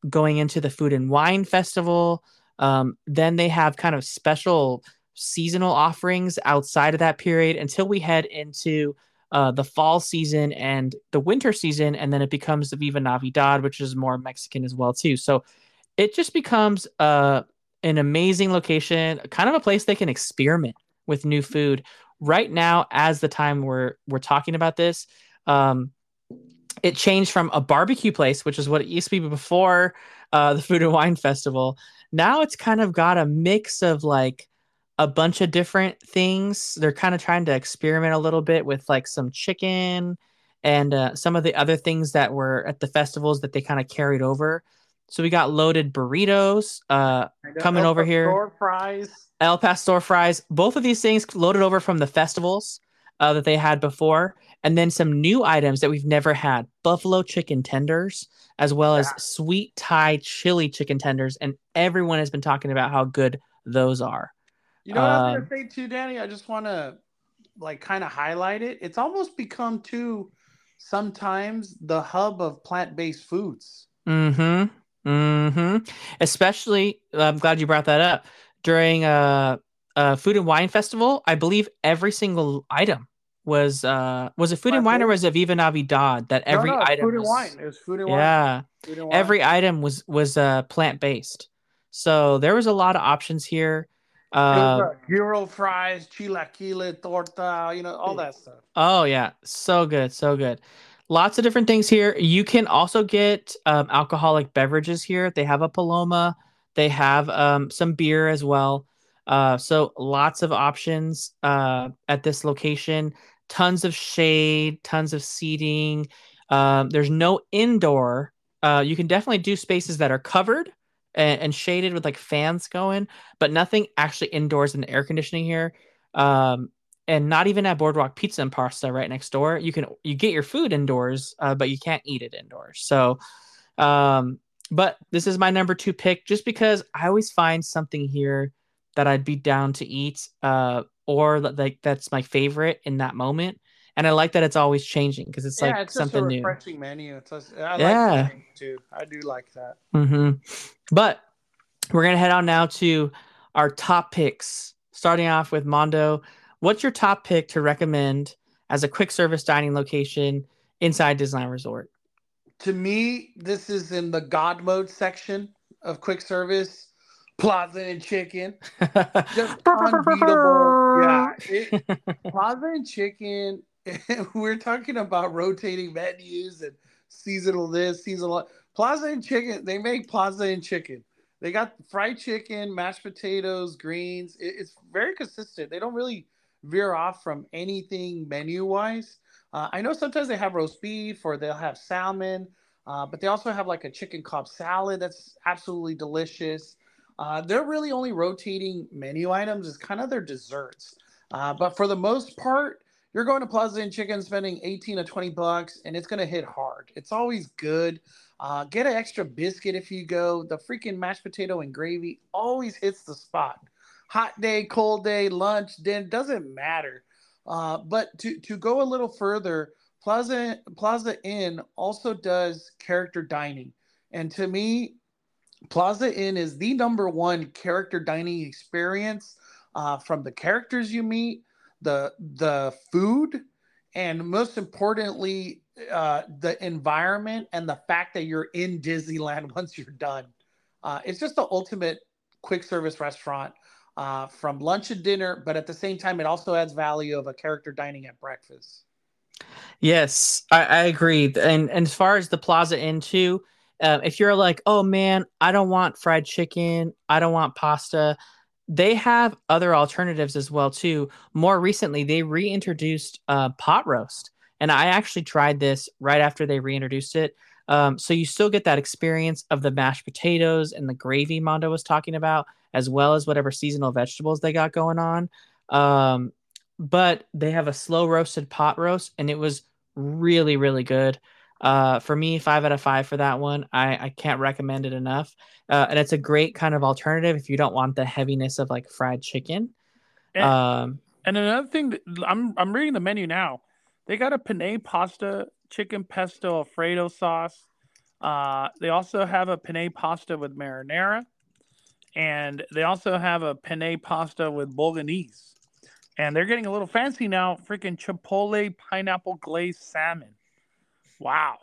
going into the Food and Wine Festival, then they have kind of special seasonal offerings outside of that period until we head into the fall season and the winter season, and then it becomes the Viva Navidad, which is more Mexican as well too. So it just becomes an amazing location, kind of a place they can experiment with new food. Right now, as the time we're talking about this, it changed from a barbecue place, which is what it used to be before the Food and Wine Festival. Now it's kind of got a mix of like a bunch of different things. They're kind of trying to experiment a little bit with like some chicken and some of the other things that were at the festivals that they kind of carried over. So we got loaded burritos coming over here. El Pastor fries. Both of these things loaded over from the festivals that they had before. And then some new items that we've never had. Buffalo chicken tenders, as well as sweet Thai chili chicken tenders. And everyone has been talking about how good those are. You know what I was going to say too, Danny? I just want to like kind of highlight it. It's almost become too sometimes the hub of plant-based foods. Especially, I'm glad you brought that up. During a Food and Wine Festival, I believe every single item was it Food and Wine or was it Viva Navidad? That every item was Food and Wine. It was Food and Wine. Yeah, every item was plant based. So there was a lot of options here. Gyro fries, chilaquile, torta, you know, all that stuff. Oh yeah, so good. Lots of different things here. You can also get alcoholic beverages here. They have a Paloma. They have some beer as well. So lots of options at this location. Tons of shade, tons of seating. There's no indoor. You can definitely do spaces that are covered and shaded with like fans going, but nothing actually indoors in the air conditioning here. And not even at Boardwalk Pizza and Pasta right next door. You get your food indoors, but you can't eat it indoors. So, but this is my number 2 pick just because I always find something here that I'd be down to eat or like that's my favorite in that moment. And I like that it's always changing because it's like it's something new. Yeah, it's just a refreshing menu. I like that too. I do like that. But we're going to head on now to our top picks, starting off with Mondo. What's your top pick to recommend as a quick service dining location inside Disneyland Resort? To me, this is in the God mode section of quick service, Plaza and Chicken. Just unbeatable. Yeah, Plaza and Chicken. We're talking about rotating menus and seasonal this, seasonal. Plaza and Chicken. They make Plaza and Chicken. They got fried chicken, mashed potatoes, greens. It's very consistent. They don't really veer off from anything menu wise. I know sometimes they have roast beef or they'll have salmon, but they also have like a chicken cob salad that's absolutely delicious. They're really only rotating menu items is kind of their desserts. But for the most part, you're going to Plaza Inn Chicken, spending $18 to $20, and it's going to hit hard. It's always good. Get an extra biscuit if you go. The freaking mashed potato and gravy always hits the spot. Hot day, cold day, lunch, dinner, doesn't matter. But to go a little further, Plaza Inn also does character dining. And to me, Plaza Inn is the #1 character dining experience, from the characters you meet, the food, and most importantly, the environment and the fact that you're in Disneyland once you're done. It's just the ultimate quick service restaurant, from lunch to dinner, but at the same time, it also adds value of a character dining at breakfast. Yes, I agree. And as far as the Plaza Inn too, if you're like, oh man, I don't want fried chicken, I don't want pasta, they have other alternatives as well too. More recently, they reintroduced pot roast, and I actually tried this right after they reintroduced it. So you still get that experience of the mashed potatoes and the gravy Mondo was talking about, as well as whatever seasonal vegetables they got going on. But they have a slow roasted pot roast, and it was really, really good. For me, 5 out of 5 for that one. I can't recommend it enough. And it's a great kind of alternative if you don't want the heaviness of like fried chicken. And another thing, I'm reading the menu now. They got a penne pasta, chicken pesto Alfredo sauce. They also have a penne pasta with marinara. And they also have a penne pasta with bolognese. And they're getting a little fancy now. Freaking chipotle pineapple glazed salmon. Wow.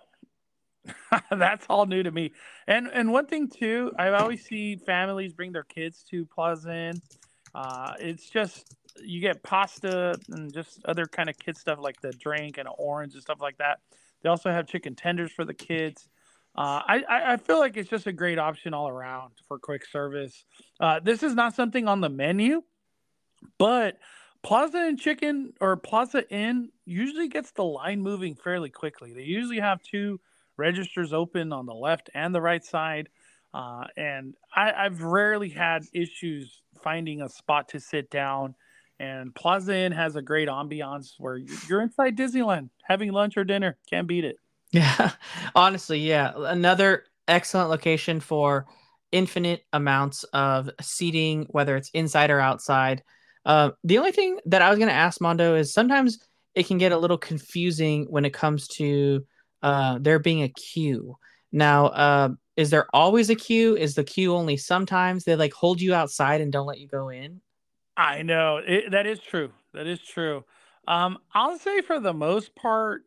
That's all new to me. And one thing too, I always see families bring their kids to Plaza Inn. It's just, you get pasta and just other kind of kid stuff like the drink and an orange and stuff like that. They also have chicken tenders for the kids. I feel like it's just a great option all around for quick service. This is not something on the menu, but Plaza Inn usually gets the line moving fairly quickly. They usually have two registers open on the left and the right side. And I've rarely had issues finding a spot to sit down. And Plaza Inn has a great ambiance where you're inside Disneyland having lunch or dinner. Can't beat it. Yeah, honestly, yeah. Another excellent location for infinite amounts of seating, whether it's inside or outside. The only thing that I was going to ask Mondo is sometimes it can get a little confusing when it comes to there being a queue. Now, is there always a queue? Is the queue only sometimes? They like hold you outside and don't let you go in? I know. That is true. That is true. I'll say for the most part,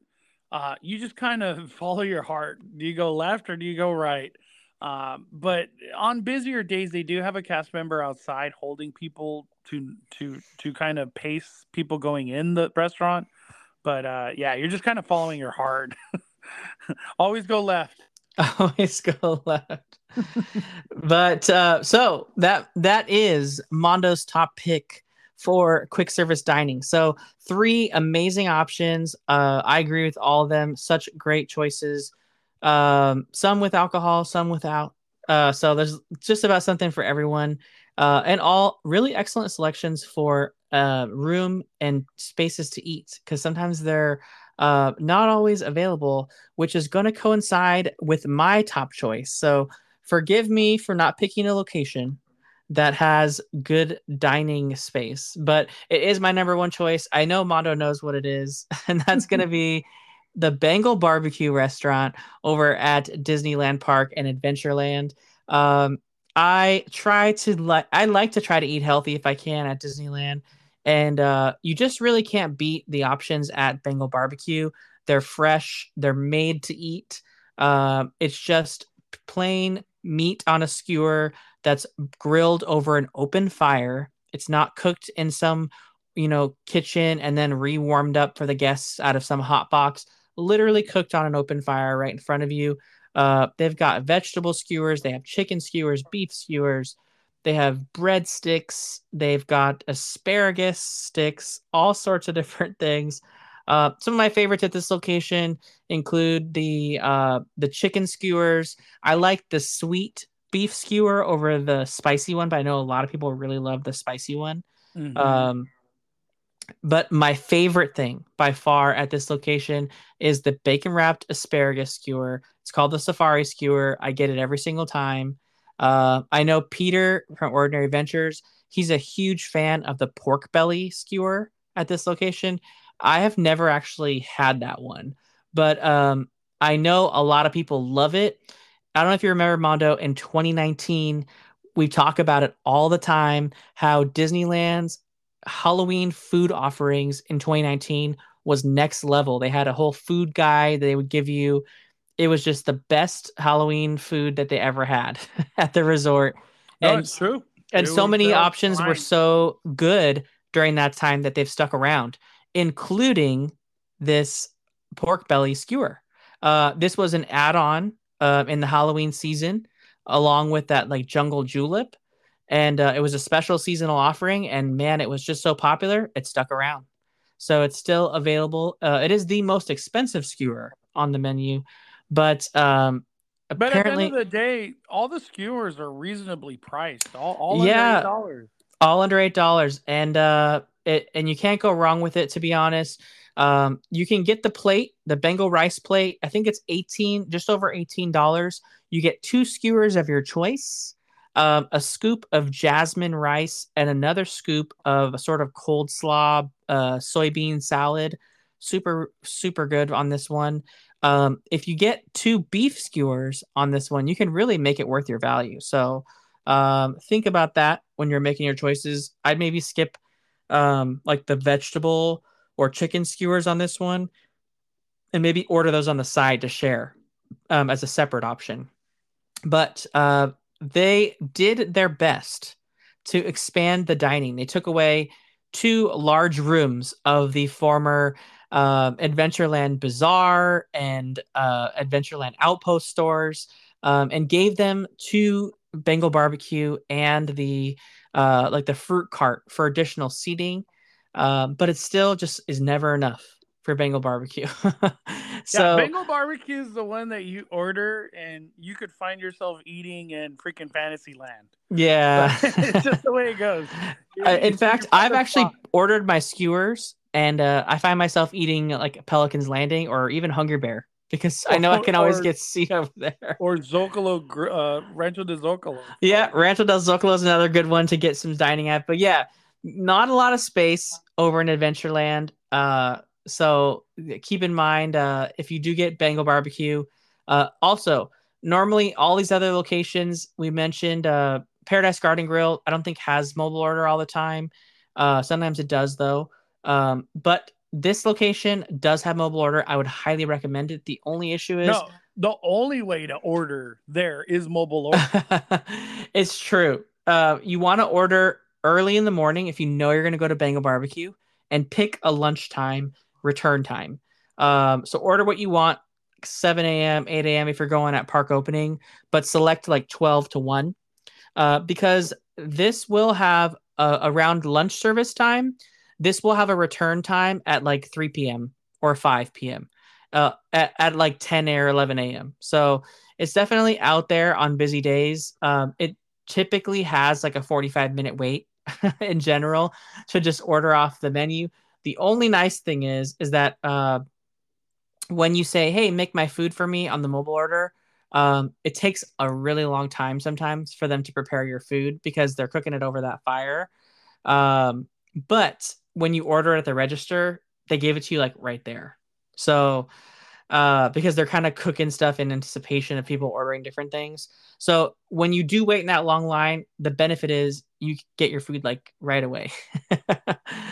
you just kind of follow your heart. Do you go left or do you go right? But on busier days, they do have a cast member outside holding people to kind of pace people going in the restaurant. But yeah, you're just kind of following your heart. Always go left. Always go left. But so that is Mondo's top pick for quick service dining. So 3 amazing options. I agree with all of them. Such great choices. Some with alcohol, some without. So there's just about something for everyone. And all really excellent selections for room and spaces to eat, because sometimes they're not always available, which is going to coincide with my top choice. So forgive me for not picking a location that has good dining space, but it is my #1 choice. I know Mondo knows what it is, and that's going to be the Bengal Barbecue Restaurant over at Disneyland Park and Adventureland. I like to try to eat healthy if I can at Disneyland, and you just really can't beat the options at Bengal Barbecue. They're fresh. They're made to eat. It's just plain meat on a skewer that's grilled over an open fire. It's not cooked in some, kitchen and then rewarmed up for the guests out of some hot box. Literally cooked on an open fire right in front of you. They've got vegetable skewers. They have chicken skewers, beef skewers. They have breadsticks. They've got asparagus sticks, all sorts of different things. Some of my favorites at this location include the chicken skewers. I like the sweet beef skewer over the spicy one, but I know a lot of people really love the spicy one. Mm-hmm. But my favorite thing by far at this location is the bacon wrapped asparagus skewer. It's called the Safari skewer. I get it every single time. I know Peter from Ordinary Ventures, he's a huge fan of the pork belly skewer at this location. I have never actually had that one, but I know a lot of people love it. I don't know if you remember, Mondo, in 2019, we talk about it all the time, how Disneyland's Halloween food offerings in 2019 was next level. They had a whole food guide they would give you. It was just the best Halloween food that they ever had at the resort. No, and it's true. And it so many options were so good during that time that they've stuck around, including this pork belly skewer. This was an add-on in the Halloween season, along with that like jungle julep. And it was a special seasonal offering. And man, it was just so popular, it stuck around. So it's still available. It is the most expensive skewer on the menu. But apparently, at the end of the day, all the skewers are reasonably priced. All under $8. All under $8. And and you can't go wrong with it, to be honest. You can get the plate, the Bengal rice plate. I think it's just over $18. You get two skewers of your choice, a scoop of jasmine rice, and another scoop of a sort of cold slaw soybean salad. Super, super good on this one. If you get two beef skewers on this one, you can really make it worth your value. So think about that when you're making your choices. I'd maybe skip like the vegetable or chicken skewers on this one, and maybe order those on the side to share as a separate option. But they did their best to expand the dining. They took away two large rooms of the former Adventureland Bazaar and Adventureland Outpost stores, and gave them two Bengal barbecue and the like the fruit cart for additional seating. But it still just is never enough for Bengal barbecue. So yeah, Bengal barbecue is the one that you order and you could find yourself eating in freaking Fantasyland. Yeah. It's just the way it goes. In fact, I've actually ordered my skewers and I find myself eating like Pelican's Landing or even Hungry Bear, because I know I can always get seat over there. Or Zocalo, Rancho de Zocalo. Yeah, Rancho del Zocalo is another good one to get some dining at. But yeah, not a lot of space over in Adventureland. So keep in mind, if you do get Bengal barbecue, also normally all these other locations we mentioned, Paradise Garden Grill, I don't think has mobile order all the time. Sometimes it does though. But this location does have mobile order. I would highly recommend it. The only issue is the only way to order there is mobile order. It's true. You want to order early in the morning if you know you're going to go to Bengal barbecue, and pick a lunchtime return time. So order what you want, 7 a.m., 8 a.m. if you're going at park opening, but select like 12 to 1 because this will have around lunch service time. This will have a return time at like 3 p.m. or 5 p.m. At like 10 or 11 a.m. So it's definitely out there on busy days. It typically has like a 45-minute wait in general to just order off the menu. The only nice thing is that when you say, hey, make my food for me on the mobile order, it takes a really long time sometimes for them to prepare your food because they're cooking it over that fire. But when you order at the register, they give it to you like right there. So because they're kind of cooking stuff in anticipation of people ordering different things. So when you do wait in that long line, the benefit is you get your food like right away.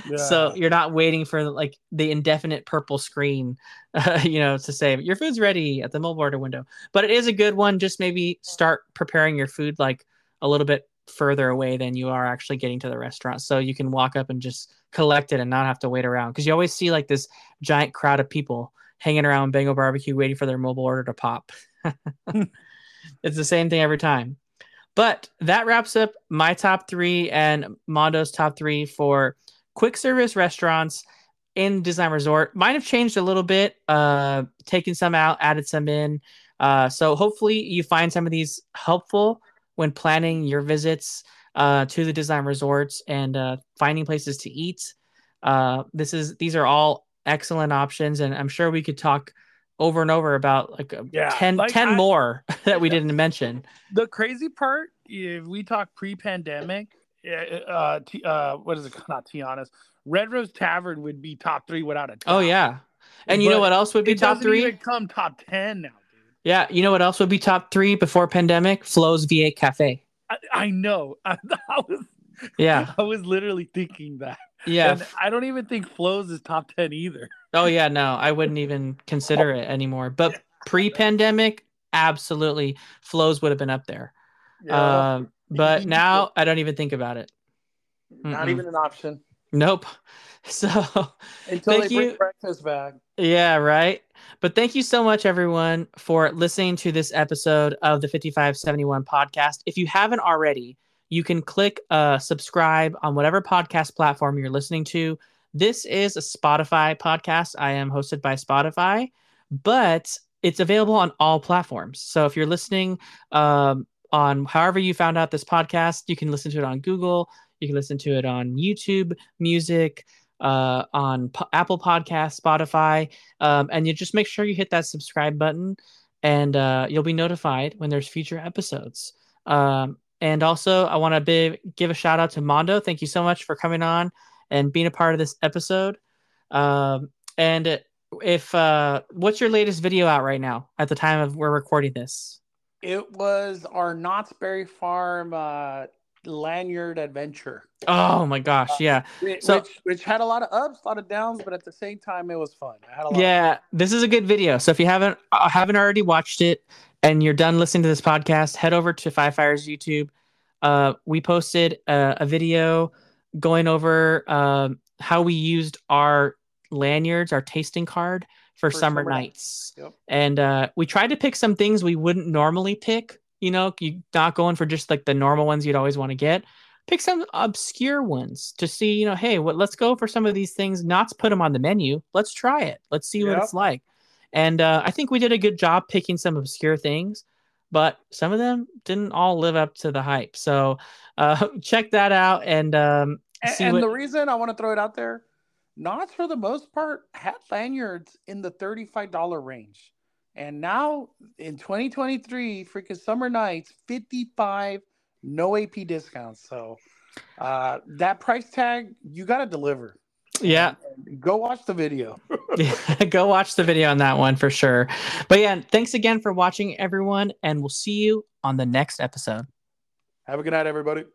Yeah. So you're not waiting for like the indefinite purple screen, to say your food's ready at the mobile order window. But it is a good one. Just maybe start preparing your food like a little bit further away than you are actually getting to the restaurant, so you can walk up and just collect it and not have to wait around, because you always see like this giant crowd of people hanging around Bengal barbecue waiting for their mobile order to pop. It's the same thing every time. But that wraps up my top three and Mondo's top three for quick service restaurants in Disneyland Resort. Mine have changed a little bit, taken some out, added some in. So hopefully you find some of these helpful when planning your visits to the Disneyland resorts and finding places to eat. These are all excellent options, and I'm sure we could talk over and over about 10 more that we didn't mention. The crazy part, if we talk pre-pandemic, what is it? Not Tiana's. Red Rose Tavern would be top 3 without a top. Oh yeah, and you know what else would be top 3? It doesn't even come top 10 now, dude. Yeah, you know what else would be top 3 before pandemic? Flo's V8 Cafe. I know. I was literally thinking that. Yeah, and I don't even think Flo's is top 10 either. Oh yeah, no, I wouldn't even consider it anymore. But pre-pandemic, absolutely, Flo's would have been up there. Yeah. But now I don't even think about it. Not even an option. Nope. So until they bring breakfast back. Yeah, right. But thank you so much, everyone, for listening to this episode of the 5571 podcast. If you haven't already, you can click subscribe on whatever podcast platform you're listening to. This is a Spotify podcast. I am hosted by Spotify, but it's available on all platforms. So if you're listening on however you found out this podcast, you can listen to it on Google. You can listen to it on YouTube Music, on Apple Podcasts, Spotify. And you just make sure you hit that subscribe button, and you'll be notified when there's future episodes. And also, I want to give a shout out to Mondo. Thank you so much for coming on and being a part of this episode. And if what's your latest video out right now at the time of we're recording this? It was our Knott's Berry Farm lanyard adventure. Oh my gosh, yeah. Which had a lot of ups, a lot of downs, but at the same time, it was fun. This is a good video. So if you haven't already watched it, and you're done listening to this podcast, head over to Five Fires YouTube. We posted a video going over how we used our lanyards, our tasting card for summer nights. Yep. And we tried to pick some things we wouldn't normally pick. You know, you're not going for just like the normal ones you'd always want to get. Pick some obscure ones to see, you know, hey, let's go for some of these things, not to put them on the menu. Let's try it. Let's see what it's like. And I think we did a good job picking some obscure things, but some of them didn't all live up to the hype. So check that out. And the reason I want to throw it out there, Knott's for the most part had lanyards in the $35 range. And now in 2023, freaking summer nights, 55, no AP discounts. So that price tag, you got to deliver. Yeah. Go watch the video. Go watch the video on that one for sure. But yeah, thanks again for watching, everyone, and we'll see you on the next episode. Have a good night, everybody.